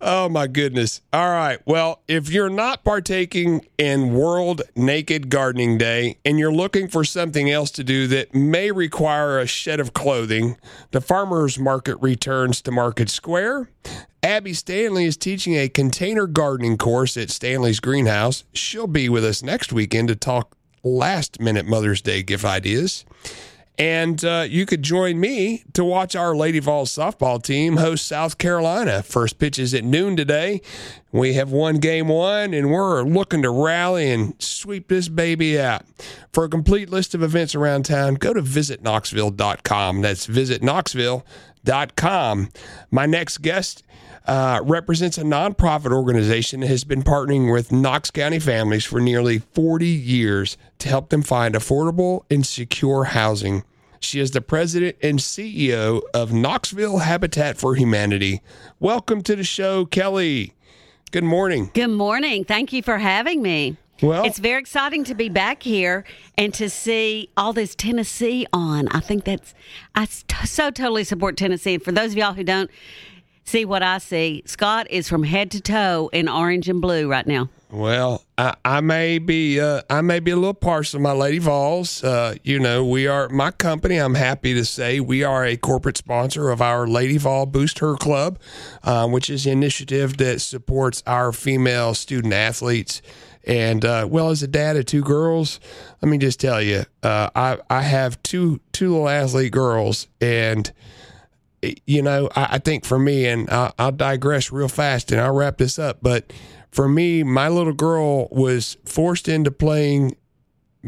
Oh, my goodness. All right. Well, if you're not partaking in World Naked Gardening Day and you're looking for something else to do that may require a shed of clothing, the farmers market returns to Market Square. Abby Stanley is teaching a container gardening course at Stanley's Greenhouse. She'll be with us next weekend to talk last-minute Mother's Day gift ideas. And you could join me to watch our Lady Vols softball team host South Carolina. First pitch is at noon today. We have won game one, and we're looking to rally and sweep this baby out. For a complete list of events around town, go to visitknoxville.com. That's visitknoxville.com. My next guest represents a nonprofit organization that has been partnering with Knox County families for nearly 40 years to help them find affordable and secure housing. She is the president and CEO of Knoxville Habitat for Humanity. Welcome to the show, Kelly. Good morning. Good morning. Thank you for having me. Well, it's very exciting to be back here and to see all this Tennessee on. I think I so totally support Tennessee. And for those of y'all who don't see what I see, Scott is from head to toe in orange and blue right now. Well, I may be a little partial, my Lady Vols. We are my company. I'm happy to say we are a corporate sponsor of our Lady Vol Boost Her Club, which is an initiative that supports our female student athletes. And as a dad of two girls, let me just tell you, I have two little athlete girls, and I think for me, and I'll digress real fast and I'll wrap this up, but for me, my little girl was forced into playing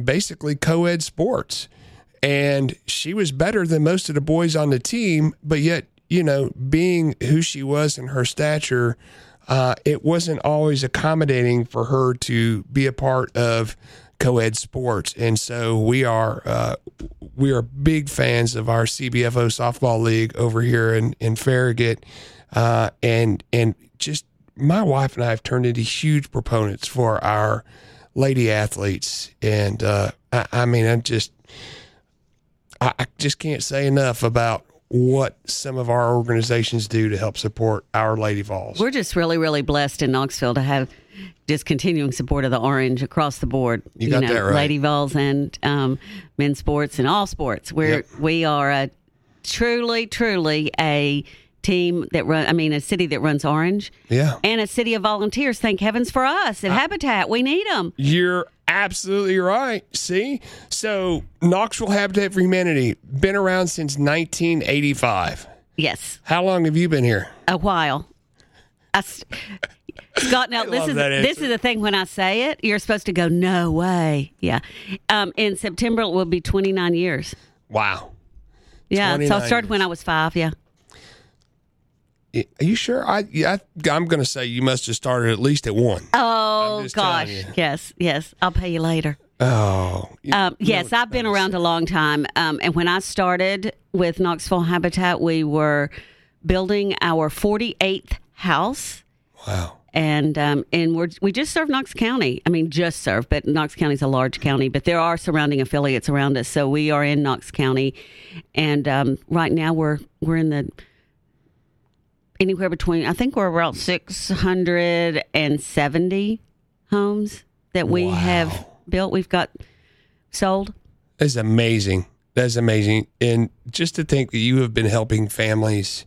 basically co-ed sports. And she was better than most of the boys on the team, but yet, you know, being who she was and her stature, it wasn't always accommodating for her to be a part of co-ed sports. And so we are big fans of our CBFO softball league over here in Farragut. And just my wife and I have turned into huge proponents for our lady athletes. And, I just can't say enough about what some of our organizations do to help support our Lady Vols. We're just really, really blessed in Knoxville to have just continuing support of the Orange across the board. You got that right. Lady Vols and men's sports and all sports. We are a truly a team that a city that runs Orange. Yeah. And a city of volunteers. Thank heavens for us at Habitat. We need them. You're absolutely right. See? So Knoxville Habitat for Humanity, been around since 1985. Yes. How long have you been here? A while. Scott, now this is the thing. When I say it, you're supposed to go, no way. Yeah. In September, it will be 29 years. Wow. Yeah. So I started when I was 5. Yeah. Are you sure? I'm going to say you must have started at least at 1. Oh, gosh. Yes. I'll pay you later. Oh. Yes, I've been around a long time. And when I started with Knoxville Habitat, we were building our 48th house. Wow. And we just serve Knox County. I mean, just serve, but Knox County is a large county, but there are surrounding affiliates around us. So we are in Knox County. And right now we're in the... anywhere between, I think we're around 670 homes that we have built. We've got sold. That's amazing. And just to think that you have been helping families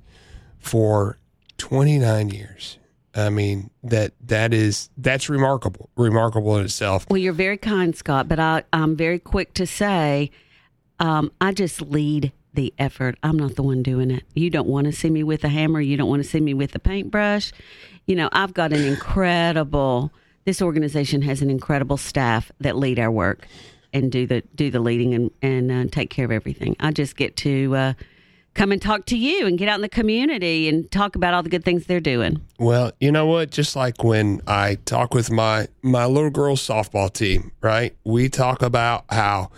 for 29 years. I mean, that's remarkable. Remarkable in itself. Well, you're very kind, Scott, but I'm very quick to say, I just lead the effort. I'm not the one doing it. You don't want to see me with a hammer. You don't want to see me with a paintbrush. You know, I've got this organization has an incredible staff that lead our work and do the leading and take care of everything. I just get to come and talk to you and get out in the community and talk about all the good things they're doing. Well, you know what? Just like when I talk with my little girl's softball team, right? We talk about how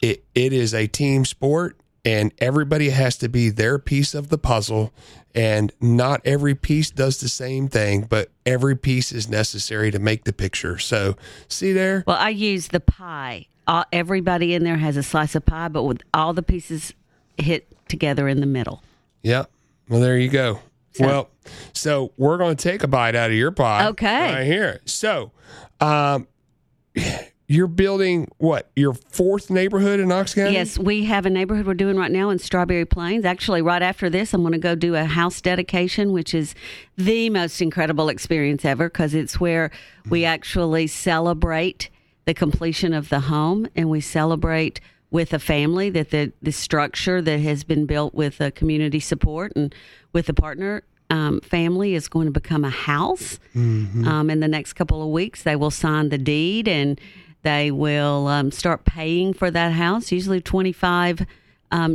it is a team sport. And everybody has to be their piece of the puzzle, and not every piece does the same thing, but every piece is necessary to make the picture. So, see there? Well, I use the pie. Everybody in there has a slice of pie, but with all the pieces hit together in the middle. Yeah. Well, there you go. So we're going to take a bite out of your pie. Okay. Right here. So, you're building, what, your 4th neighborhood in Knox County? Yes, we have a neighborhood we're doing right now in Strawberry Plains. Actually, right after this, I'm going to go do a house dedication, which is the most incredible experience ever because it's where we actually celebrate the completion of the home, and we celebrate with a family that the structure that has been built with a community support and with a partner family is going to become a house. Mm-hmm. In the next couple of weeks, they will sign the deed and they will start paying for that house, usually 25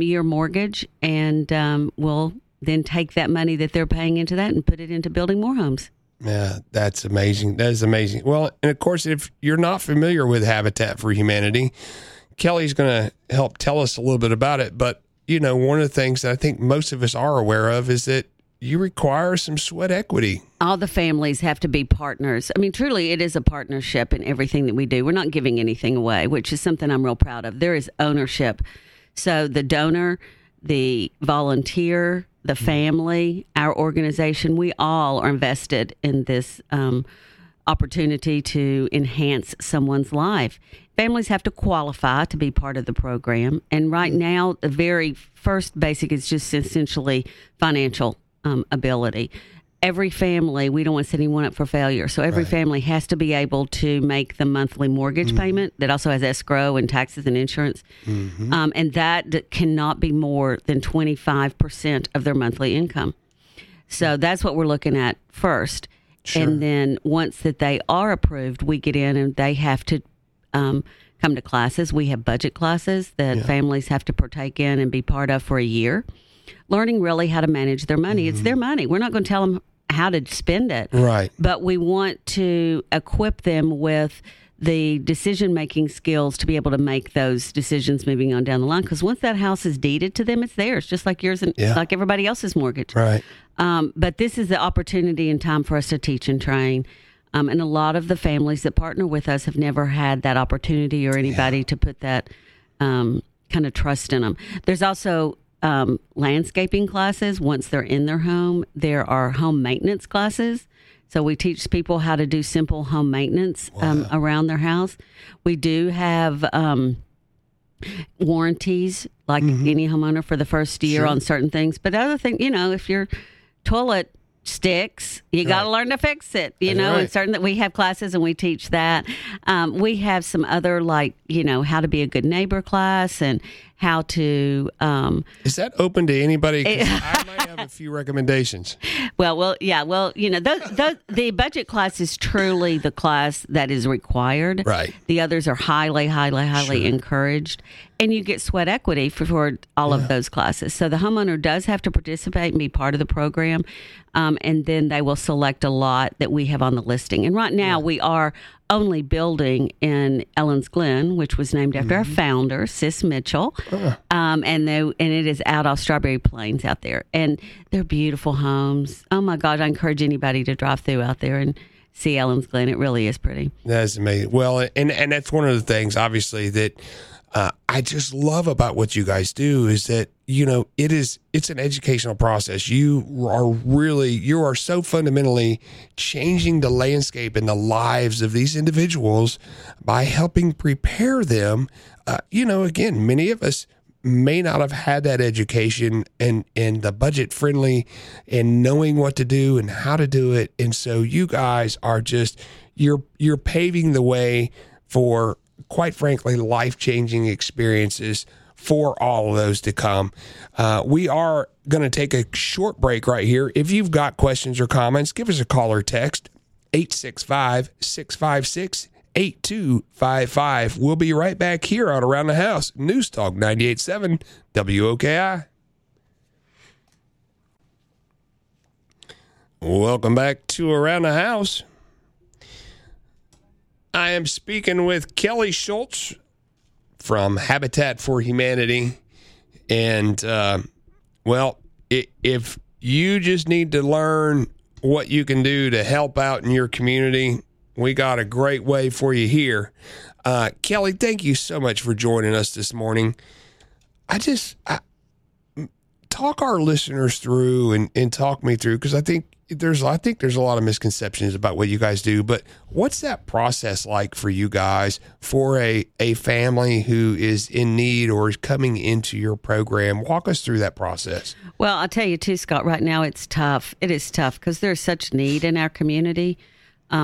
year mortgage, and we'll then take that money that they're paying into that and put it into building more homes. Yeah, that's amazing. That is amazing. Well, and of course, if you're not familiar with Habitat for Humanity, Kelly's going to help tell us a little bit about it. But, you know, one of the things that I think most of us are aware of is that you require some sweat equity. All the families have to be partners. I mean, truly, it is a partnership in everything that we do. We're not giving anything away, which is something I'm real proud of. There is ownership. So the donor, the volunteer, the family, our organization, we all are invested in this opportunity to enhance someone's life. Families have to qualify to be part of the program. And right now, the very first basic is just essentially financial ability. Every family, we don't want to set anyone up for failure. So every family has to be able to make the monthly mortgage payment that also has escrow and taxes and insurance. Mm-hmm. And that cannot be more than 25% of their monthly income. So that's what we're looking at first. Sure. And then once that they are approved, we get in and they have to come to classes. We have budget classes that families have to partake in and be part of for a year, learning really how to manage their money. Mm-hmm. It's their money. We're not going to tell them how to spend it. Right. But we want to equip them with the decision-making skills to be able to make those decisions moving on down the line. Because once that house is deeded to them, it's theirs, just like yours and like everybody else's mortgage. Right. But this is the opportunity and time for us to teach and train. And a lot of the families that partner with us have never had that opportunity or anybody to put that kind of trust in them. There's also landscaping classes. Once they're in their home, there are home maintenance classes. So we teach people how to do simple home maintenance around their house. We do have warranties, like any homeowner, for the first year on certain things. But other things, you know, if your toilet sticks, you got to learn to fix it, you know, and certain that we have classes and we teach that. We have some other, like, you know, how to be a good neighbor class and how to... Is that open to anybody? 'Cause I might have a few recommendations. Well, you know, the budget class is truly the class that is required. Right. The others are highly encouraged. And you get sweat equity for all of those classes. So the homeowner does have to participate and be part of the program. And then they will select a lot that we have on the listing. And right now we are only building in Ellen's Glen, which was named after our founder, Sis Mitchell. And it is out off Strawberry Plains out there. And they're beautiful homes. Oh, my God. I encourage anybody to drive through out there and see Ellen's Glen. It really is pretty. That's amazing. Well, and that's one of the things, obviously, that... I just love about what you guys do is that, you know, it's an educational process. You are so fundamentally changing the landscape and the lives of these individuals by helping prepare them. You know, again, many of us may not have had that education and the budget friendly and knowing what to do and how to do it. And so you guys are just, you're paving the way for, quite frankly, life-changing experiences for all of those to come. We are going to take a short break right here. If you've got questions or comments, give us a call or text, 865-656-8255. We'll be right back here on Around the House, News Talk 98.7 WOKI. Welcome back to Around the House. I am speaking with Kelly Schultz from Habitat for Humanity. And, if you just need to learn what you can do to help out in your community, we got a great way for you here. Kelly, thank you so much for joining us this morning. I talk our listeners through and talk me through, because I think there's a lot of misconceptions about what you guys do, but what's that process like for you guys for a family who is in need or is coming into your program? Walk us through that process. Well, I'll tell you too, Scott, right now it's tough. It is tough because there's such need in our community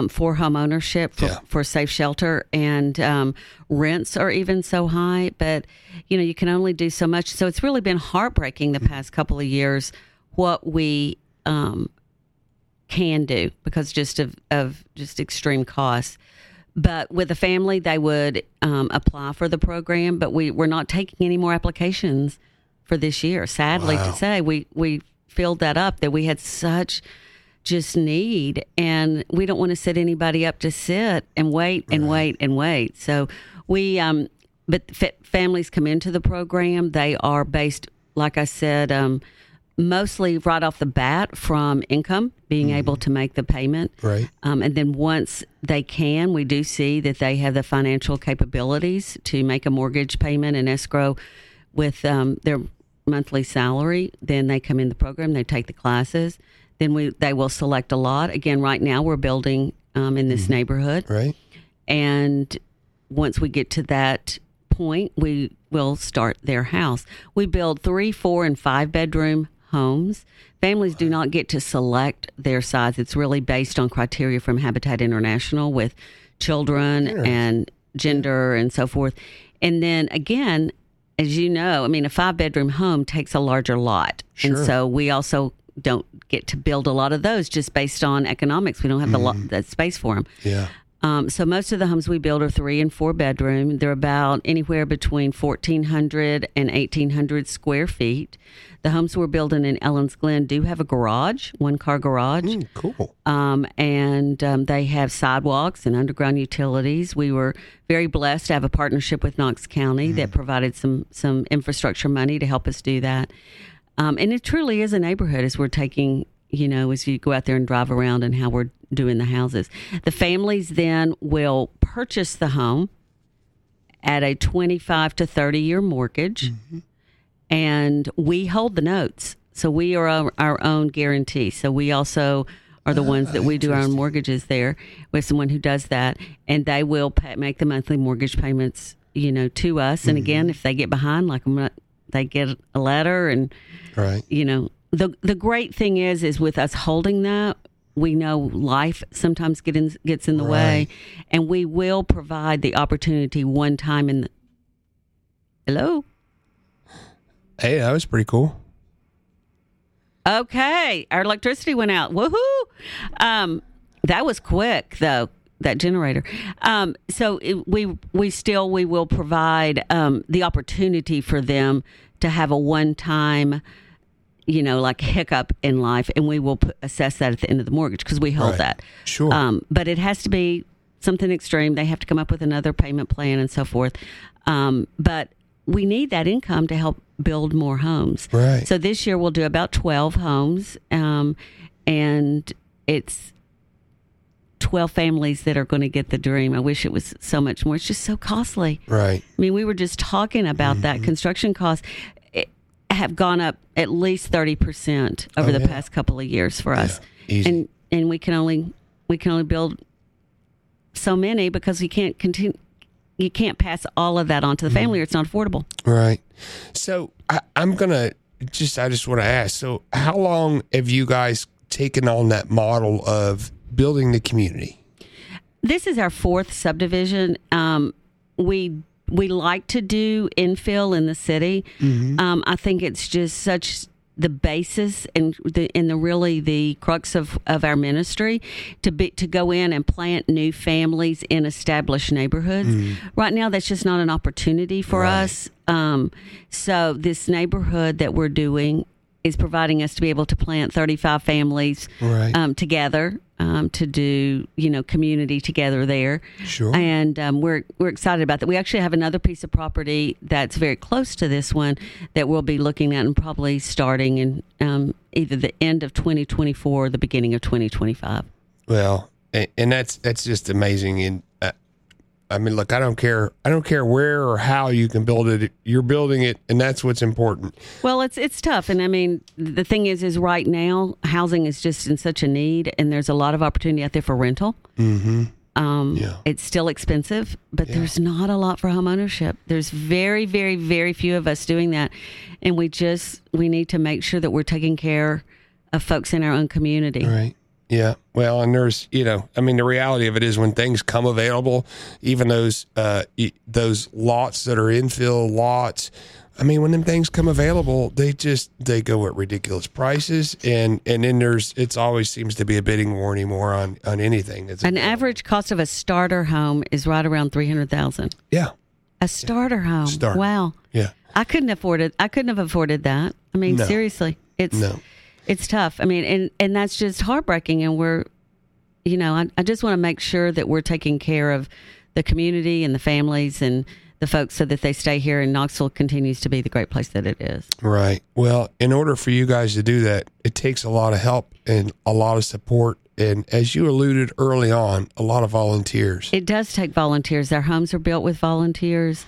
for home ownership, for safe shelter, and rents are even so high, but you know, you can only do so much. So it's really been heartbreaking the past couple of years what we can do because just of just extreme costs. But with a family, they would apply for the program, but we're not taking any more applications for this year. Sadly to say, we filled that up, that we had such just need, and we don't want to set anybody up to sit and wait and wait and wait. So we, but families come into the program. They are based, like I said, mostly right off the bat from income, being able to make the payment. Right. And then once they can, we do see that they have the financial capabilities to make a mortgage payment and escrow with their monthly salary. Then they come in the program, they take the classes. Then they will select a lot. Again, right now we're building in this neighborhood. Right. And once we get to that point, we will start their house. We build 3, 4, and 5 bedroom homes. Families do not get to select their size. It's really based on criteria from Habitat International with children and gender and so forth. And then again, as you know, I mean, a 5-bedroom home takes a larger lot. Sure. And so we also don't get to build a lot of those just based on economics. We don't have the space for them. Yeah. So most of the homes we build are 3 and 4 bedroom. They're about anywhere between 1,400 and 1,800 square feet. The homes we're building in Ellen's Glen do have a garage, one-car garage. Cool. And they have sidewalks and underground utilities. We were very blessed to have a partnership with Knox County that provided some infrastructure money to help us do that. And it truly is a neighborhood as we're taking, you know, as you go out there and drive around and how we're doing the houses. The families then will purchase the home at a 25 to 30-year mortgage, and we hold the notes. So we are our own guarantee. So we also are the ones that we do our own mortgages there. We have someone who does that, and they will make the monthly mortgage payments, you know, to us. And again, if they get behind, like they get a letter, and you know, the great thing is with us holding that, we know life sometimes gets in the way, and we will provide the opportunity one time in the... Hello? Hey, that was pretty cool. Okay. Our electricity went out. Woohoo! That was quick, though, that generator. So we will provide the opportunity for them to have a one-time, you know, like hiccup in life, and we will assess that at the end of the mortgage because we hold that. Sure. But it has to be something extreme. They have to come up with another payment plan and so forth. But we need that income to help build more homes. Right. So this year we'll do about 12 homes, and it's 12 families that are going to get the dream. I wish it was so much more. It's just so costly. Right. I mean, we were just talking about that. Construction costs have gone up at least 30% over the past couple of years for us, and we can only build so many because we can't continue. You can't pass all of that on to the family, or it's not affordable. Right. So I just want to ask. So how long have you guys taken on that model of building the community? This is our 4th subdivision. We like to do infill in the city. I think it's just such the basis and the crux of our ministry to go in and plant new families in established neighborhoods. Right now, that's just not an opportunity for us. So this neighborhood that we're doing is providing us to be able to plant 35 families together. To do, you know, community together there. Sure. And we're excited about that. We actually have another piece of property that's very close to this one that we'll be looking at and probably starting in either the end of 2024 or the beginning of 2025. Well, and that's just amazing. And I mean, look, I don't care where or how you can build it. You're building it, and that's what's important. Well, it's tough, and I mean, the thing is right now housing is just in such a need, and there's a lot of opportunity out there for rental. It's still expensive, but there's not a lot for home ownership. There's very, very, very few of us doing that, and we need to make sure that we're taking care of folks in our own community. Right. Yeah. Well, and there's, you know, I mean, the reality of it is when things come available, even those lots that are infill lots, I mean, when them things come available, they go at ridiculous prices. And then it's always seems to be a bidding war anymore on anything. An average cost of a starter home is right around $300,000. Yeah. A starter home. Wow. Yeah. I couldn't afford it. I couldn't have afforded that. I mean, seriously, It's tough. I mean, and that's just heartbreaking. And we're, you know, I just want to make sure that we're taking care of the community and the families and the folks so that they stay here and Knoxville continues to be the great place that it is. Right. Well, in order for you guys to do that, it takes a lot of help and a lot of support. And as you alluded early on, a lot of volunteers. It does take volunteers. Our homes are built with volunteers.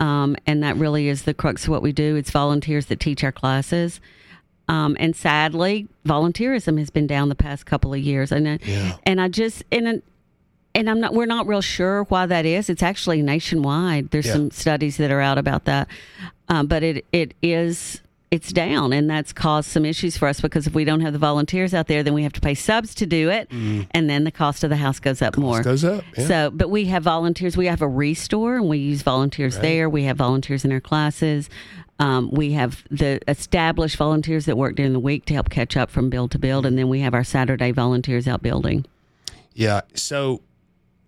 And that really is the crux of what we do. It's volunteers that teach our classes. And sadly, volunteerism has been down the past couple of years, we're not real sure why that is. It's actually nationwide. There's some studies that are out about that, but it's down, and that's caused some issues for us because if we don't have the volunteers out there, then we have to pay subs to do it, and then the cost of the house goes up more. So, but we have volunteers. We have a Restore, and we use volunteers there. We have volunteers in our classes. We have the established volunteers that work during the week to help catch up from build to build, and then we have our Saturday volunteers out building. Yeah, so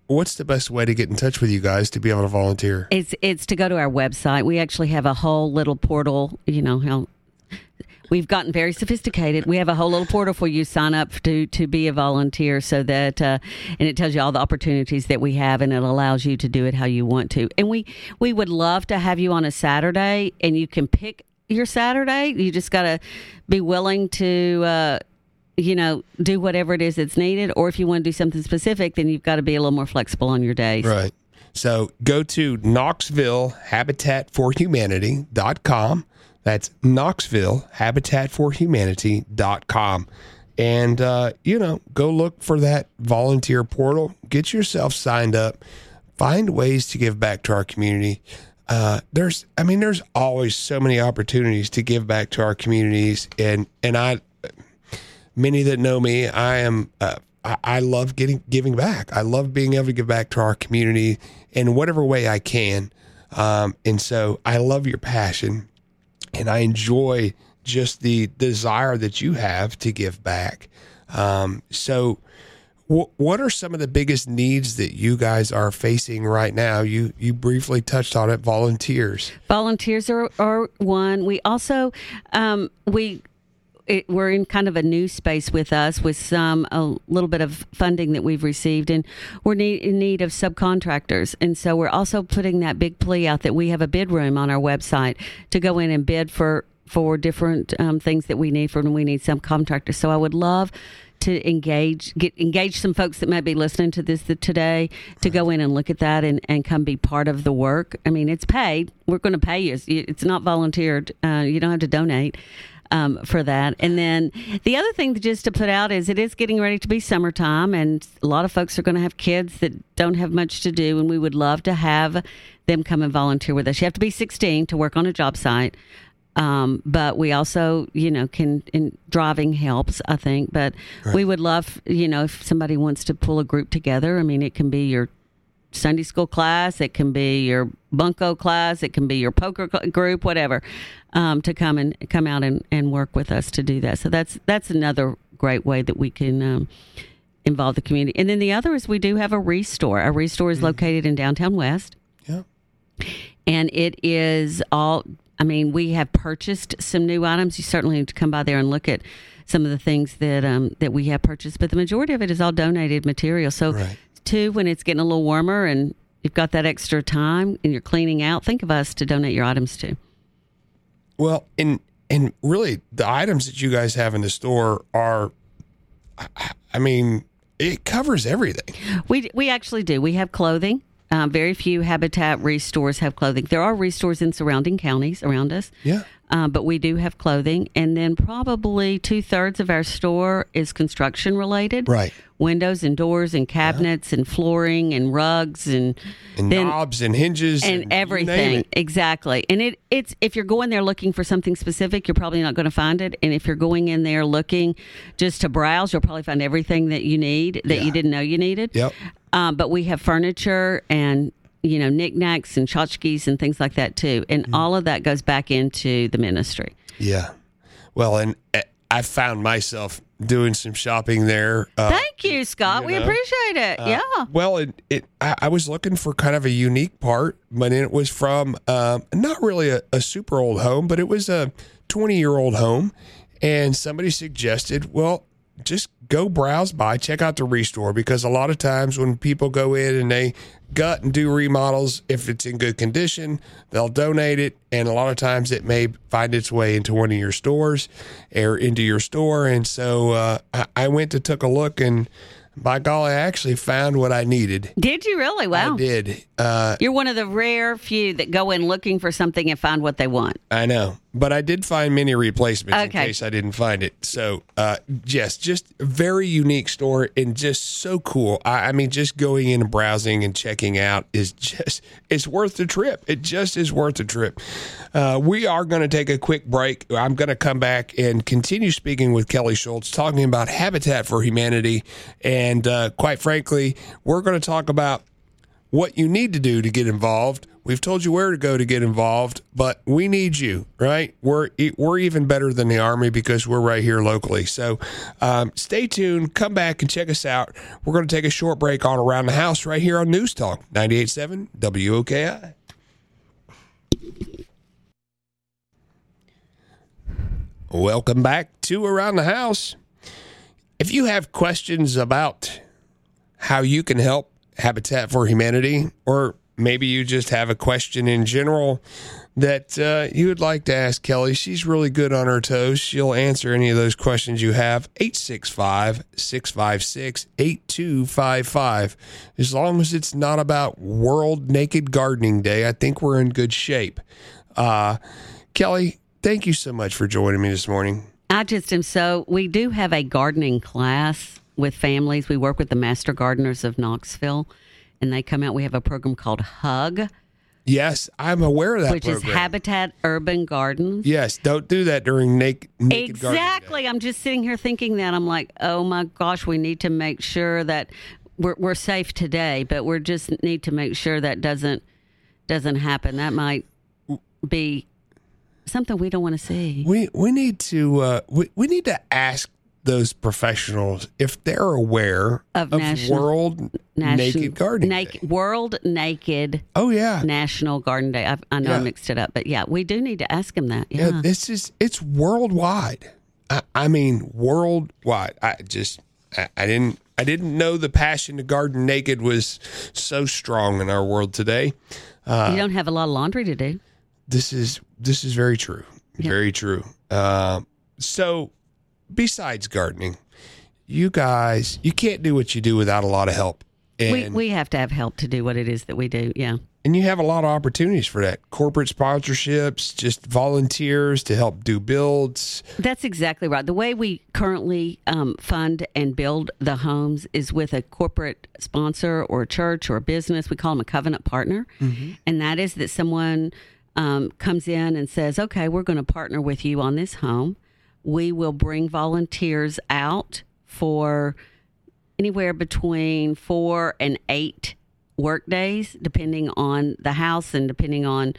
What's the best way to get in touch with you guys to be able to volunteer? It's to go to our website. We actually have a whole little portal, you know, how we've gotten very sophisticated. We have a whole little portal for you. Sign up to be a volunteer so that, and it tells you all the opportunities that we have, and it allows you to do it how you want to. And we would love to have you on a Saturday, and you can pick your Saturday. You just got to be willing to, you know, do whatever it is that's needed. Or if you want to do something specific, then you've got to be a little more flexible on your days. Right. So go to KnoxvilleHabitatForHumanity.com. That's KnoxvilleHabitatForHumanity.com. And, you know, go look for that volunteer portal. Get yourself signed up. Find ways to give back to our community. There's always so many opportunities to give back to our communities. And many that know me, I love giving back. I love being able to give back to our community in whatever way I can. And so I love your passion. And I enjoy just the desire that you have to give back. So what are some of the biggest needs that you guys are facing right now? You briefly touched on it, volunteers. Volunteers are one. We also, we're in kind of a new space with us, with a little bit of funding that we've received, and we're in need of subcontractors. And so we're also putting that big plea out that we have a bid room on our website to go in and bid for different things that we need subcontractors. So I would love to engage some folks that may be listening to this today to go in and look at that and come be part of the work. I mean, it's paid. We're going to pay you. It's not volunteered. You don't have to donate. For that. And then the other thing just to put out is it is getting ready to be summertime, and a lot of folks are going to have kids that don't have much to do, and we would love to have them come and volunteer with us. You have to be 16 to work on a job site, but we also, you know, driving helps, I think, but right. We would love, you know, if somebody wants to pull a group together, I mean, it can be your Sunday school class, it can be your bunco class, it can be your poker group, whatever, to come out and work with us to do that. So that's another great way that we can involve the community. And then the other is we do have a Restore. Our Restore is located in downtown West. Yeah. And it is we have purchased some new items. You certainly need to come by there and look at some of the things that we have purchased, but the majority of it is all donated material. So right. Too, when it's getting a little warmer and you've got that extra time and you're cleaning out, think of us to donate your items to. Well, and really the items that you guys have in the store are, I mean, it covers everything. We actually do. We have clothing. Very few Habitat Restores have clothing. There are Restores in surrounding counties around us. Yeah. But we do have clothing. And then probably 2/3 of our store is construction related. Right. Windows and doors and cabinets and flooring and rugs and knobs and hinges. And everything. Exactly. And it's if you're going there looking for something specific, you're probably not going to find it. And if you're going in there looking just to browse, you'll probably find everything that you need that you didn't know you needed. Yep. But we have furniture and, you know, knickknacks and tchotchkes and things like that, too. And all of that goes back into the ministry. Yeah. Well, and I found myself doing some shopping there. Thank you, Scott. We appreciate it. Yeah. Well, I was looking for kind of a unique part, but it was from not really a super old home, but it was a 20-year-old home. And somebody suggested, well, just go browse by, check out the Restore, because a lot of times when people go in and they gut and do remodels, if it's in good condition, they'll donate it. And a lot of times it may find its way into one of your stores or into your store. And so I went to took a look, and by golly, I actually found what I needed. Did you really? Wow. I did. You're one of the rare few that go in looking for something and find what they want. I know. But I did find many replacements in case I didn't find it. So, just a very unique store and just so cool. I mean, just going in and browsing and checking out is just, it's worth the trip. It just is worth the trip. We are going to take a quick break. I'm going to come back and continue speaking with Kelly Schultz, talking about Habitat for Humanity. And quite frankly, we're going to talk about what you need to do to get involved We've told you where to go to get involved, but we need you, right? We're even better than the Army because we're right here locally. So stay tuned. Come back and check us out. We're going to take a short break on Around the House right here on News Talk 98.7 WOKI. Welcome back to Around the House. If you have questions about how you can help Habitat for Humanity, or maybe you just have a question in general that you would like to ask Kelly, she's really good on her toes. She'll answer any of those questions you have. 865-656-8255. As long as it's not about World Naked Gardening Day, I think we're in good shape. Kelly, thank you so much for joining me this morning. I just am so, we do have a gardening class with families. We work with the Master Gardeners of Knoxville, and they come out. We have a program called HUG. Yes, I'm aware of that which program. Which is Habitat Urban Gardens. Yes, don't do that during naked Gardening Day. I'm just sitting here thinking that. I'm like, oh my gosh, we need to make sure that we're safe today, but we just need to make sure that doesn't happen. That might be something we don't want to see. We need to ask those professionals if they're aware of World Naked Gardening Day. Oh yeah, National Garden Day. I know. I mixed it up, but yeah, we do need to ask them that. Yeah, it's worldwide. I mean, worldwide. I didn't know the passion to garden naked was so strong in our world today. You don't have a lot of laundry to do. This is very true. Yep. Very true. So besides gardening, you can't do what you do without a lot of help. And we have to have help to do what it is that we do. Yeah. And you have a lot of opportunities for that. Corporate sponsorships, just volunteers to help do builds. That's exactly right. The way we currently fund and build the homes is with a corporate sponsor or a church or a business. We call them a covenant partner. Mm-hmm. And that is that someone comes in and says, okay, we're going to partner with you on this home. We will bring volunteers out for anywhere between 4 and 8 work days, depending on the house and depending on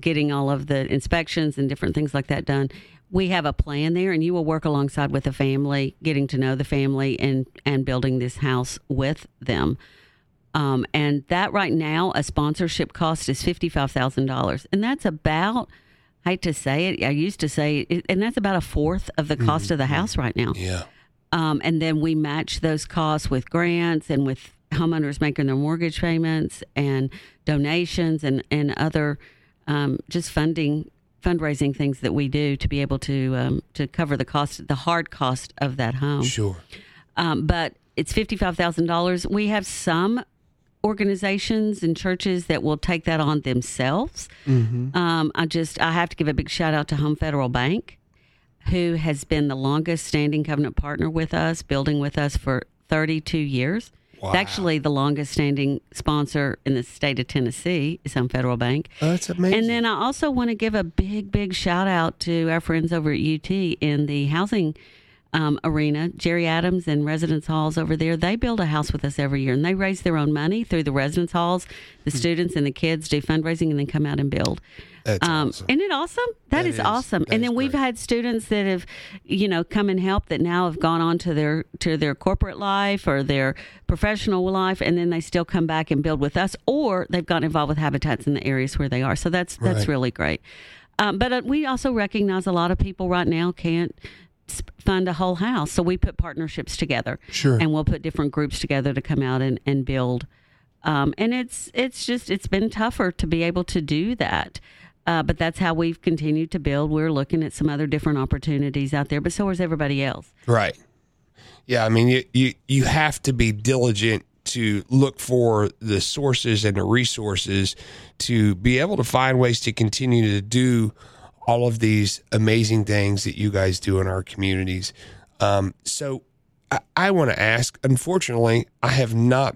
getting all of the inspections and different things like that done. We have a plan there, and you will work alongside with the family, getting to know the family and building this house with them. And that right now, a sponsorship cost is $55,000. And that's about, I hate to say it, I used to say it, and that's about a fourth of the cost of the house right now. Yeah. And then we match those costs with grants and with homeowners making their mortgage payments and donations and other just fundraising things that we do to be able to cover the cost, the hard cost of that home. Sure. But it's $55,000. We have some organizations and churches that will take that on themselves. Mm-hmm. I have to give a big shout out to Home Federal Bank, who has been the longest standing covenant partner with us, building with us for 32 years. Wow. It's actually the longest standing sponsor in the state of Tennessee, is Home Federal Bank. Oh, that's amazing. And then I also want to give a big, big shout out to our friends over at UT in the housing arena, Jerry Adams and Residence Halls over there. They build a house with us every year, and they raise their own money through the residence halls. The students and the kids do fundraising and then come out and build. That's awesome. Isn't it awesome? That is awesome. And then we've had students that have, come and help that now have gone on to their corporate life or their professional life, and then they still come back and build with us, or they've gotten involved with habitats in the areas where they are. So that's right. Really great. But we also recognize a lot of people right now can't fund a whole house, so we put partnerships together. Sure. And we'll put different groups together to come out and build, and it's been tougher to be able to do that, but that's how we've continued to build. We're looking at some other different opportunities out there, but so is everybody else. Right. Yeah, I mean, you have to be diligent to look for the sources and the resources to be able to find ways to continue to do all of these amazing things that you guys do in our communities. So I want to ask, unfortunately, I have not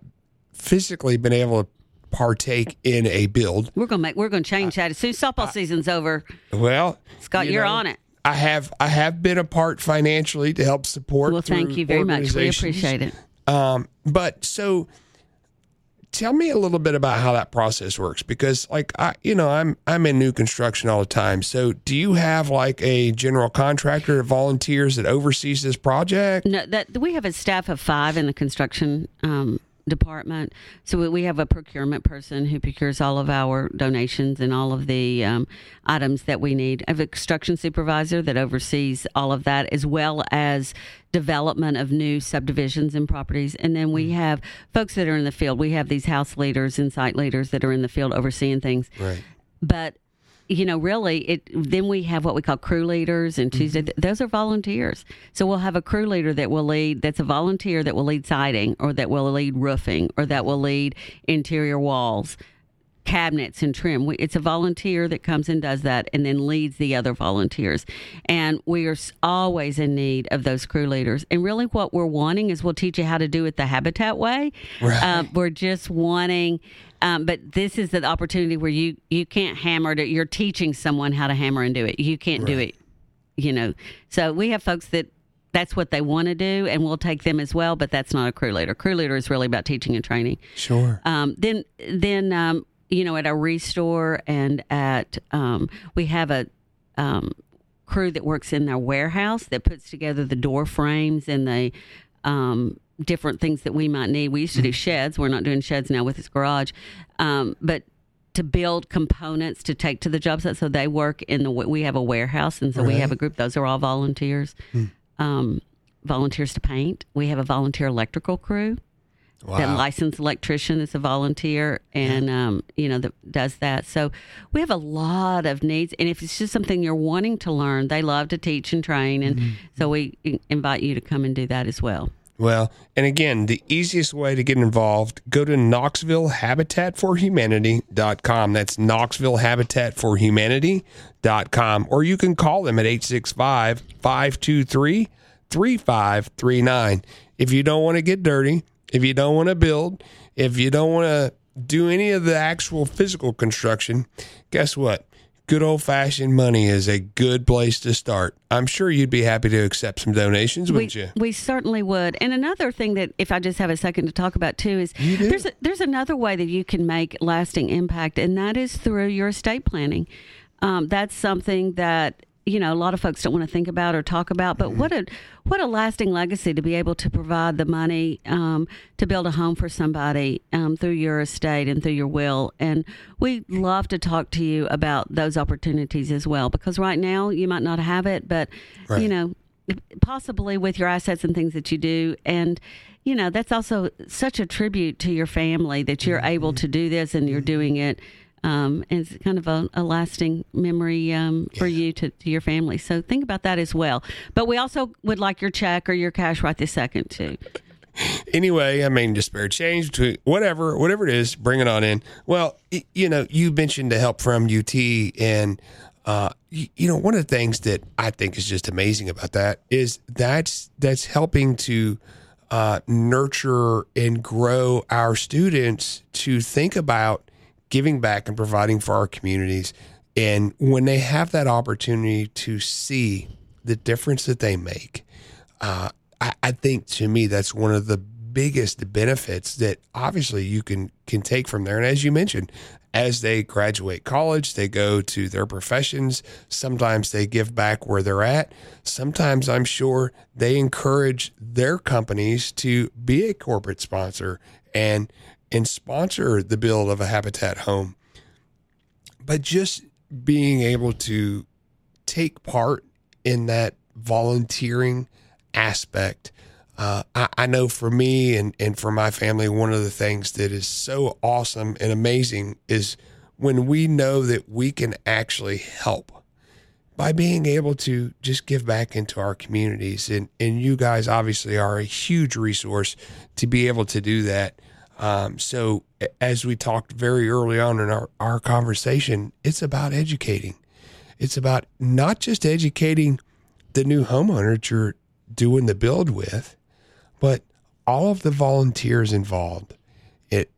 physically been able to partake in a build. We're going to change that as soon as softball season's over. Well, Scott, you're on it. I have been a part financially to help support. Well, thank you very much. We appreciate it. But so Tell me a little bit about how that process works, because like I'm in new construction all the time. So do you have like a general contractor that volunteers that oversees this project? No, that we have a staff of 5 in the construction department. So we have a procurement person who procures all of our donations and all of the items that we need. I have a construction supervisor that oversees all of that, as well as development of new subdivisions and properties. And then we have folks that are in the field. We have these house leaders and site leaders that are in the field overseeing things. Right. But then we have what we call crew leaders, and Tuesday, those are volunteers. So we'll have a crew leader that will lead, that's a volunteer that will lead siding, or that will lead roofing, or that will lead interior walls, cabinets and trim. It's a volunteer that comes and does that and then leads the other volunteers. And we are always in need of those crew leaders. And really what we're wanting is we'll teach you how to do it the Habitat way. Right. We're just wanting... but this is the opportunity where you can't hammer it. You're teaching someone how to hammer and do it. You can't do it, So we have folks that's what they want to do, and we'll take them as well, but that's not a crew leader. Crew leader is really about teaching and training. Sure. Then at our Restore and at we have a crew that works in their warehouse that puts together the door frames and the different things that we might need. We used to do sheds. We're not doing sheds now with this garage, but to build components to take to the job site. So they work we have a warehouse, and so we have a group. Those are all volunteers. Volunteers to paint. We have a volunteer electrical crew. Wow. That licensed electrician is a volunteer, and that does that. So we have a lot of needs, and if it's just something you're wanting to learn, they love to teach and train, and so we invite you to come and do that as well. Well, and again, the easiest way to get involved, go to KnoxvilleHabitatForHumanity.com. That's KnoxvilleHabitatForHumanity.com. Or you can call them at 865-523-3539. If you don't want to get dirty, if you don't want to build, if you don't want to do any of the actual physical construction, guess what? Good old-fashioned money is a good place to start. I'm sure you'd be happy to accept some donations, wouldn't you? We certainly would. And another thing that, if I just have a second to talk about, too, is there's another way that you can make lasting impact, and that is through your estate planning. That's something that, a lot of folks don't want to think about or talk about, but what a lasting legacy to be able to provide the money to build a home for somebody through your estate and through your will. And we love to talk to you about those opportunities as well, because right now you might not have it, but, possibly with your assets and things that you do. And, that's also such a tribute to your family that you're able to do this and you're doing it. And it's kind of a lasting memory for you to your family. So think about that as well. But we also would like your check or your cash right this second, too. Anyway, just spare change, to whatever it is, bring it on in. Well, you mentioned the help from UT, and one of the things that I think is just amazing about that is that's helping to nurture and grow our students to think about giving back and providing for our communities. And when they have that opportunity to see the difference that they make, I think, to me, that's one of the biggest benefits that obviously you can take from there. And as you mentioned, as they graduate college, they go to their professions. Sometimes they give back where they're at. Sometimes I'm sure they encourage their companies to be a corporate sponsor and sponsor the build of a Habitat home. But just being able to take part in that volunteering aspect, I know for me and for my family, one of the things that is so awesome and amazing is when we know that we can actually help by being able to just give back into our communities. And you guys obviously are a huge resource to be able to do that. So as we talked very early on in our conversation, it's about educating. It's about not just educating the new homeowner that you're doing the build with, but all of the volunteers involved.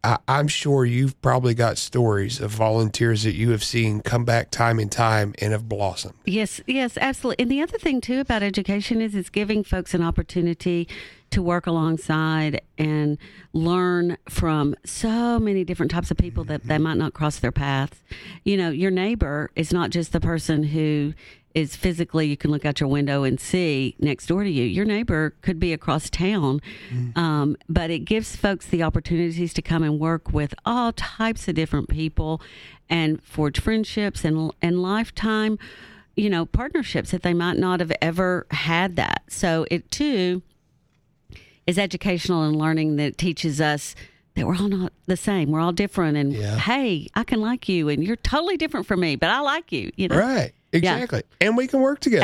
I'm sure you've probably got stories of volunteers that you have seen come back time and time and have blossomed. Yes, absolutely. And the other thing, too, about education is it's giving folks an opportunity to work alongside and learn from so many different types of people that they might not cross their paths. You know, your neighbor is not just the person who is physically, you can look out your window and see next door to you. Your neighbor could be across town, but it gives folks the opportunities to come and work with all types of different people and forge friendships and lifetime, you know, partnerships that they might not have ever had that. So it too is educational and learning that teaches us that we're all not the same. We're all different. And hey, I can like you and you're totally different from me, but I like you, you know? Right. Exactly. Yeah. And we can work together.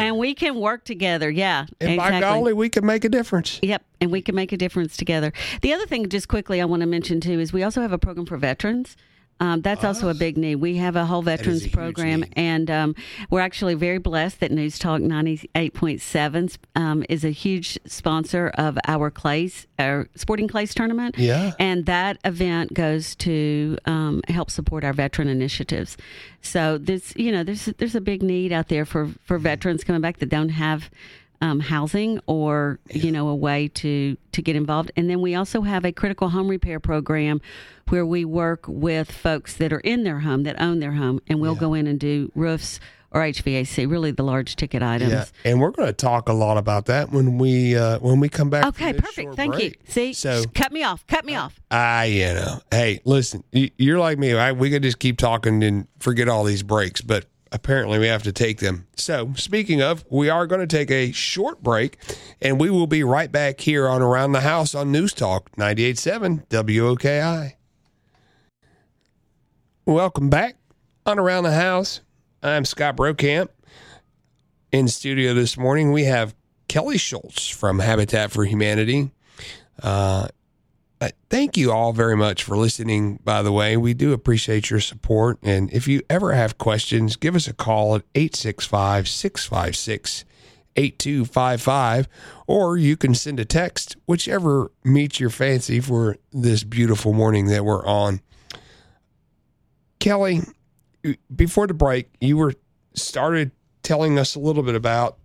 Yeah. And exactly. By golly, we can make a difference. Yep. And we can make a difference together. The other thing, just quickly, I want to mention, too, is we also have a program for veterans. That's also a big need. We have a whole veterans program, and we're actually very blessed that News Talk 98.7 is a huge sponsor of our Clays, our Sporting Clays tournament. Yeah. And that event goes to help support our veteran initiatives. So there's, you know, there's a big need out there for veterans coming back that don't have housing or, you know, a way to get involved. And then we also have a critical home repair program where we work with folks that are in their home, that own their home, and we'll go in and do roofs or HVAC, really the large ticket items. Yeah. And we're going to talk a lot about that when we come back. Okay, perfect. Thank you. See, so, cut me off. You know, hey, listen, you're like me, right? We could just keep talking and forget all these breaks, but apparently we have to take them. So speaking of, we are going to take a short break, and we will be right back here on Around the House on News Talk 98.7 WOKI. Welcome back on Around the House. I'm Scott Brokamp. In studio this morning, we have Kelly Schultz from Habitat for Humanity. Thank you all very much for listening, by the way. We do appreciate your support. And if you ever have questions, give us a call at 865-656-8255, or you can send a text, whichever meets your fancy for this beautiful morning that we're on. Kelly, before the break, you started telling us a little bit about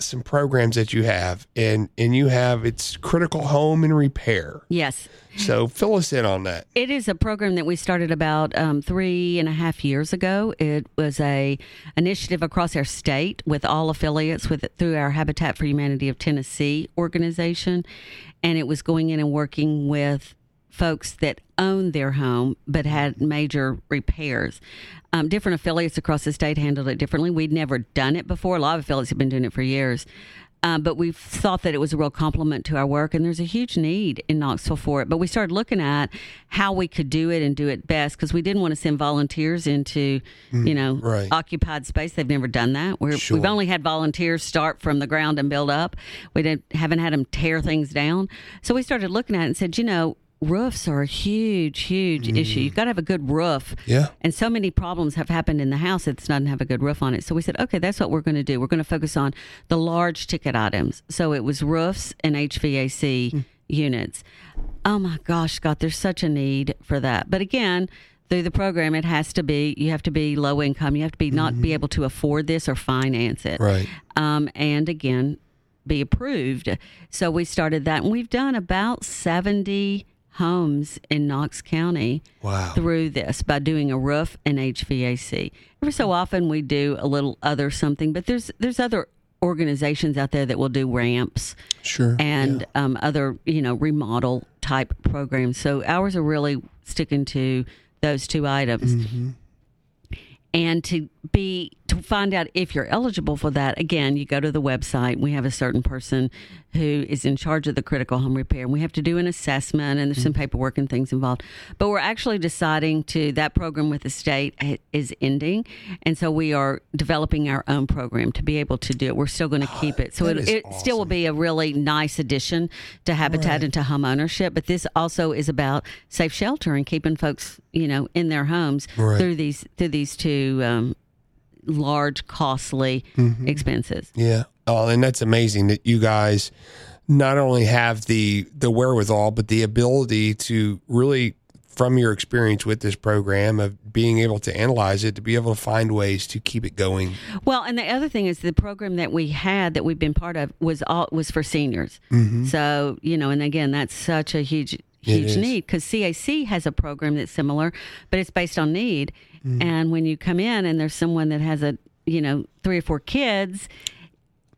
some programs that you have, and you have, it's critical home and repair. Yes. So fill us in on that. It is a program that we started about 3.5 years ago. It was a initiative across our state with all affiliates through our Habitat for Humanity of Tennessee organization, and it was going in and working with folks that owned their home but had major repairs. Different affiliates across the state handled it differently. We'd never done it before. A lot of affiliates have been doing it for years. But we thought that it was a real compliment to our work, and there's a huge need in Knoxville for it. But we started looking at how we could do it and do it best, because we didn't want to send volunteers into, you know, occupied space. They've never done that. We've only had volunteers start from the ground and build up. We haven't had them tear things down. So we started looking at it and said, you know, roofs are a huge issue. You've got to have a good roof. Yeah. And so many problems have happened in the house that doesn't have a good roof on it. So we said, okay, that's what we're going to do. We're going to focus on the large ticket items. So it was roofs and HVAC units. Oh my gosh, Scott, there's such a need for that. But again, through the program, it has to be, you have to be low income. You have to be not be able to afford this or finance it. Right. And again, be approved. So we started that, and we've done about 70 homes in Knox County through this by doing a roof and HVAC. Every so often we do a little other something, but there's other organizations out there that will do ramps and other, you know, remodel type programs. So ours are really sticking to those two items. And to find out if you're eligible for that, again, you go to the website. We have a certain person who is in charge of the critical home repair, and we have to do an assessment, and there's some paperwork and things involved. But we're actually deciding that program with the state is ending, and so we are developing our own program to be able to do it. We're still going to keep it. So it awesome. Still will be a really nice addition to Habitat and to home ownership, but this also is about safe shelter and keeping folks, you know, in their homes through these two large, costly expenses. Yeah. Oh, and that's amazing that you guys not only have the wherewithal, but the ability to really from your experience with this program of being able to analyze it, to be able to find ways to keep it going. Well, and the other thing is the program that we had that we've been part of was for seniors. Mm-hmm. So, you know, and again, that's such a huge need, because CAC has a program that's similar, but it's based on need. Mm-hmm. And when you come in and there's someone that has a, you know, 3 or 4 kids,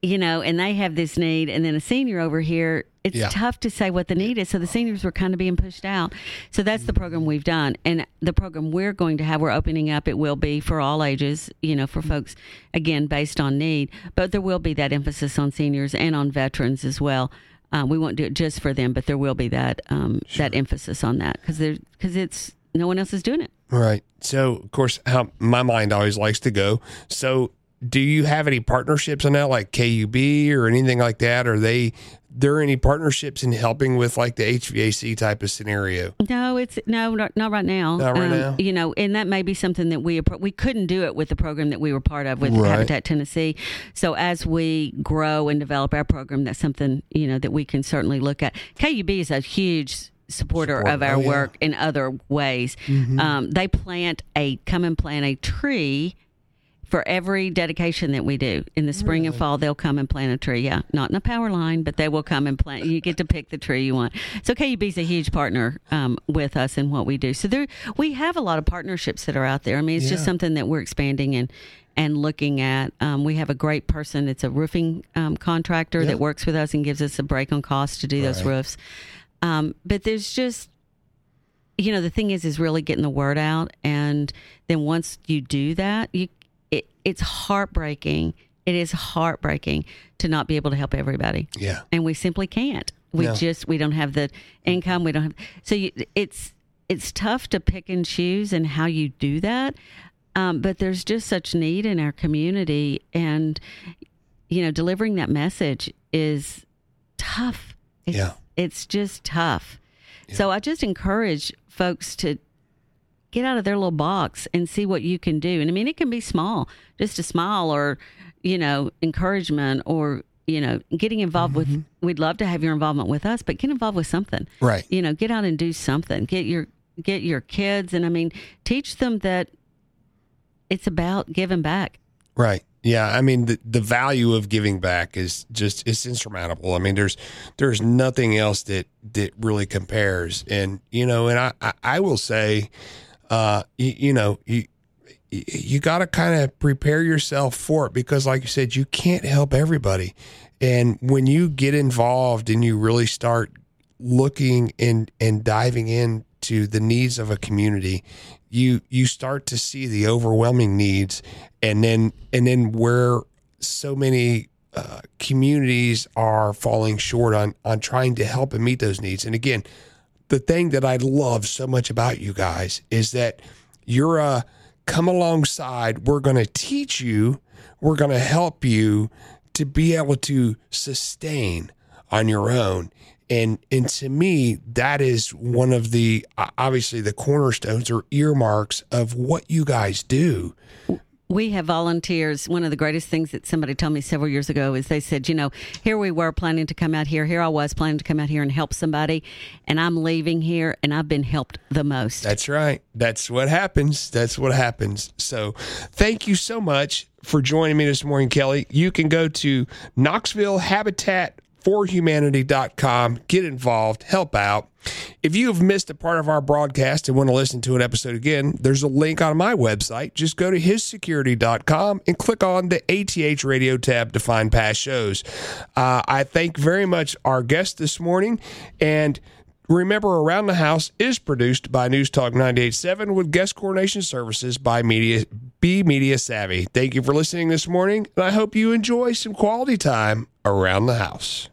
you know, and they have this need, and then a senior over here, it's tough to say what the need is. So the seniors were kind of being pushed out. So that's the program we've done. And the program we're going to have, we're opening up, it will be for all ages, you know, for folks, again, based on need. But there will be that emphasis on seniors and on veterans as well. We won't do it just for them, but there will be that that emphasis on that, because it's no one else is doing it. Right. So, of course, how my mind always likes to go. So do you have any partnerships on that, like KUB or anything like that? Are there any partnerships in helping with like the HVAC type of scenario? No, not right now. Not right now. You know, and that may be something that we couldn't do it with the program that we were part of with Habitat Tennessee. So as we grow and develop our program, that's something, you know, that we can certainly look at. KUB is a huge supporter of our work in other ways. Mm-hmm. They come and plant a tree for every dedication that we do. In the spring and fall, they'll come and plant a tree. Yeah, not in a power line, but they will come and plant. You get to pick the tree you want. So KUB is a huge partner with us in what we do. So we have a lot of partnerships that are out there. I mean, it's just something that we're expanding and looking at. We have a great person. It's a roofing contractor that works with us and gives us a break on cost to do those roofs. But there's just, you know, the thing is really getting the word out. And then once you do that, it's heartbreaking. It is heartbreaking to not be able to help everybody. Yeah. And we simply can't. We don't have the income. We don't have. So it's tough to pick and choose and how you do that. But there's just such need in our community. And, you know, delivering that message is tough. It's just tough. Yeah. So I just encourage folks to get out of their little box and see what you can do. And I mean, it can be small, just a smile or, you know, encouragement or, you know, getting involved with, we'd love to have your involvement with us, but get involved with something, right? You know, get out and do something, get your kids. And I mean, teach them that it's about giving back. Right. Yeah. I mean, the value of giving back is just, it's insurmountable. I mean, there's nothing else that really compares. And, you know, and I will say, you got to kind of prepare yourself for it, because like you said, you can't help everybody. And when you get involved and you really start looking and diving into the needs of a community, you start to see the overwhelming needs and then where so many communities are falling short on trying to help and meet those needs. And again, the thing that I love so much about you guys is that you're a come alongside. We're going to teach you. We're going to help you to be able to sustain on your own. And to me, that is one of the, obviously the cornerstones or earmarks of what you guys do. We have volunteers. One of the greatest things that somebody told me several years ago is they said, you know, here we were planning to come out here. Here I was planning to come out here and help somebody, and I'm leaving here, and I've been helped the most. That's right. That's what happens. That's what happens. So thank you so much for joining me this morning, Kelly. You can go to Knoxville Habitat for Humanity.com. Get involved. Help out. If you have missed a part of our broadcast and want to listen to an episode again, there's a link on my website. Just go to hissecurity.com and click on the ATH radio tab to find past shows. I thank very much our guest this morning. And remember, Around the House is produced by News Talk 98.7 with guest coordination services by Media Savvy. Thank you for listening this morning, and I hope you enjoy some quality time around the house.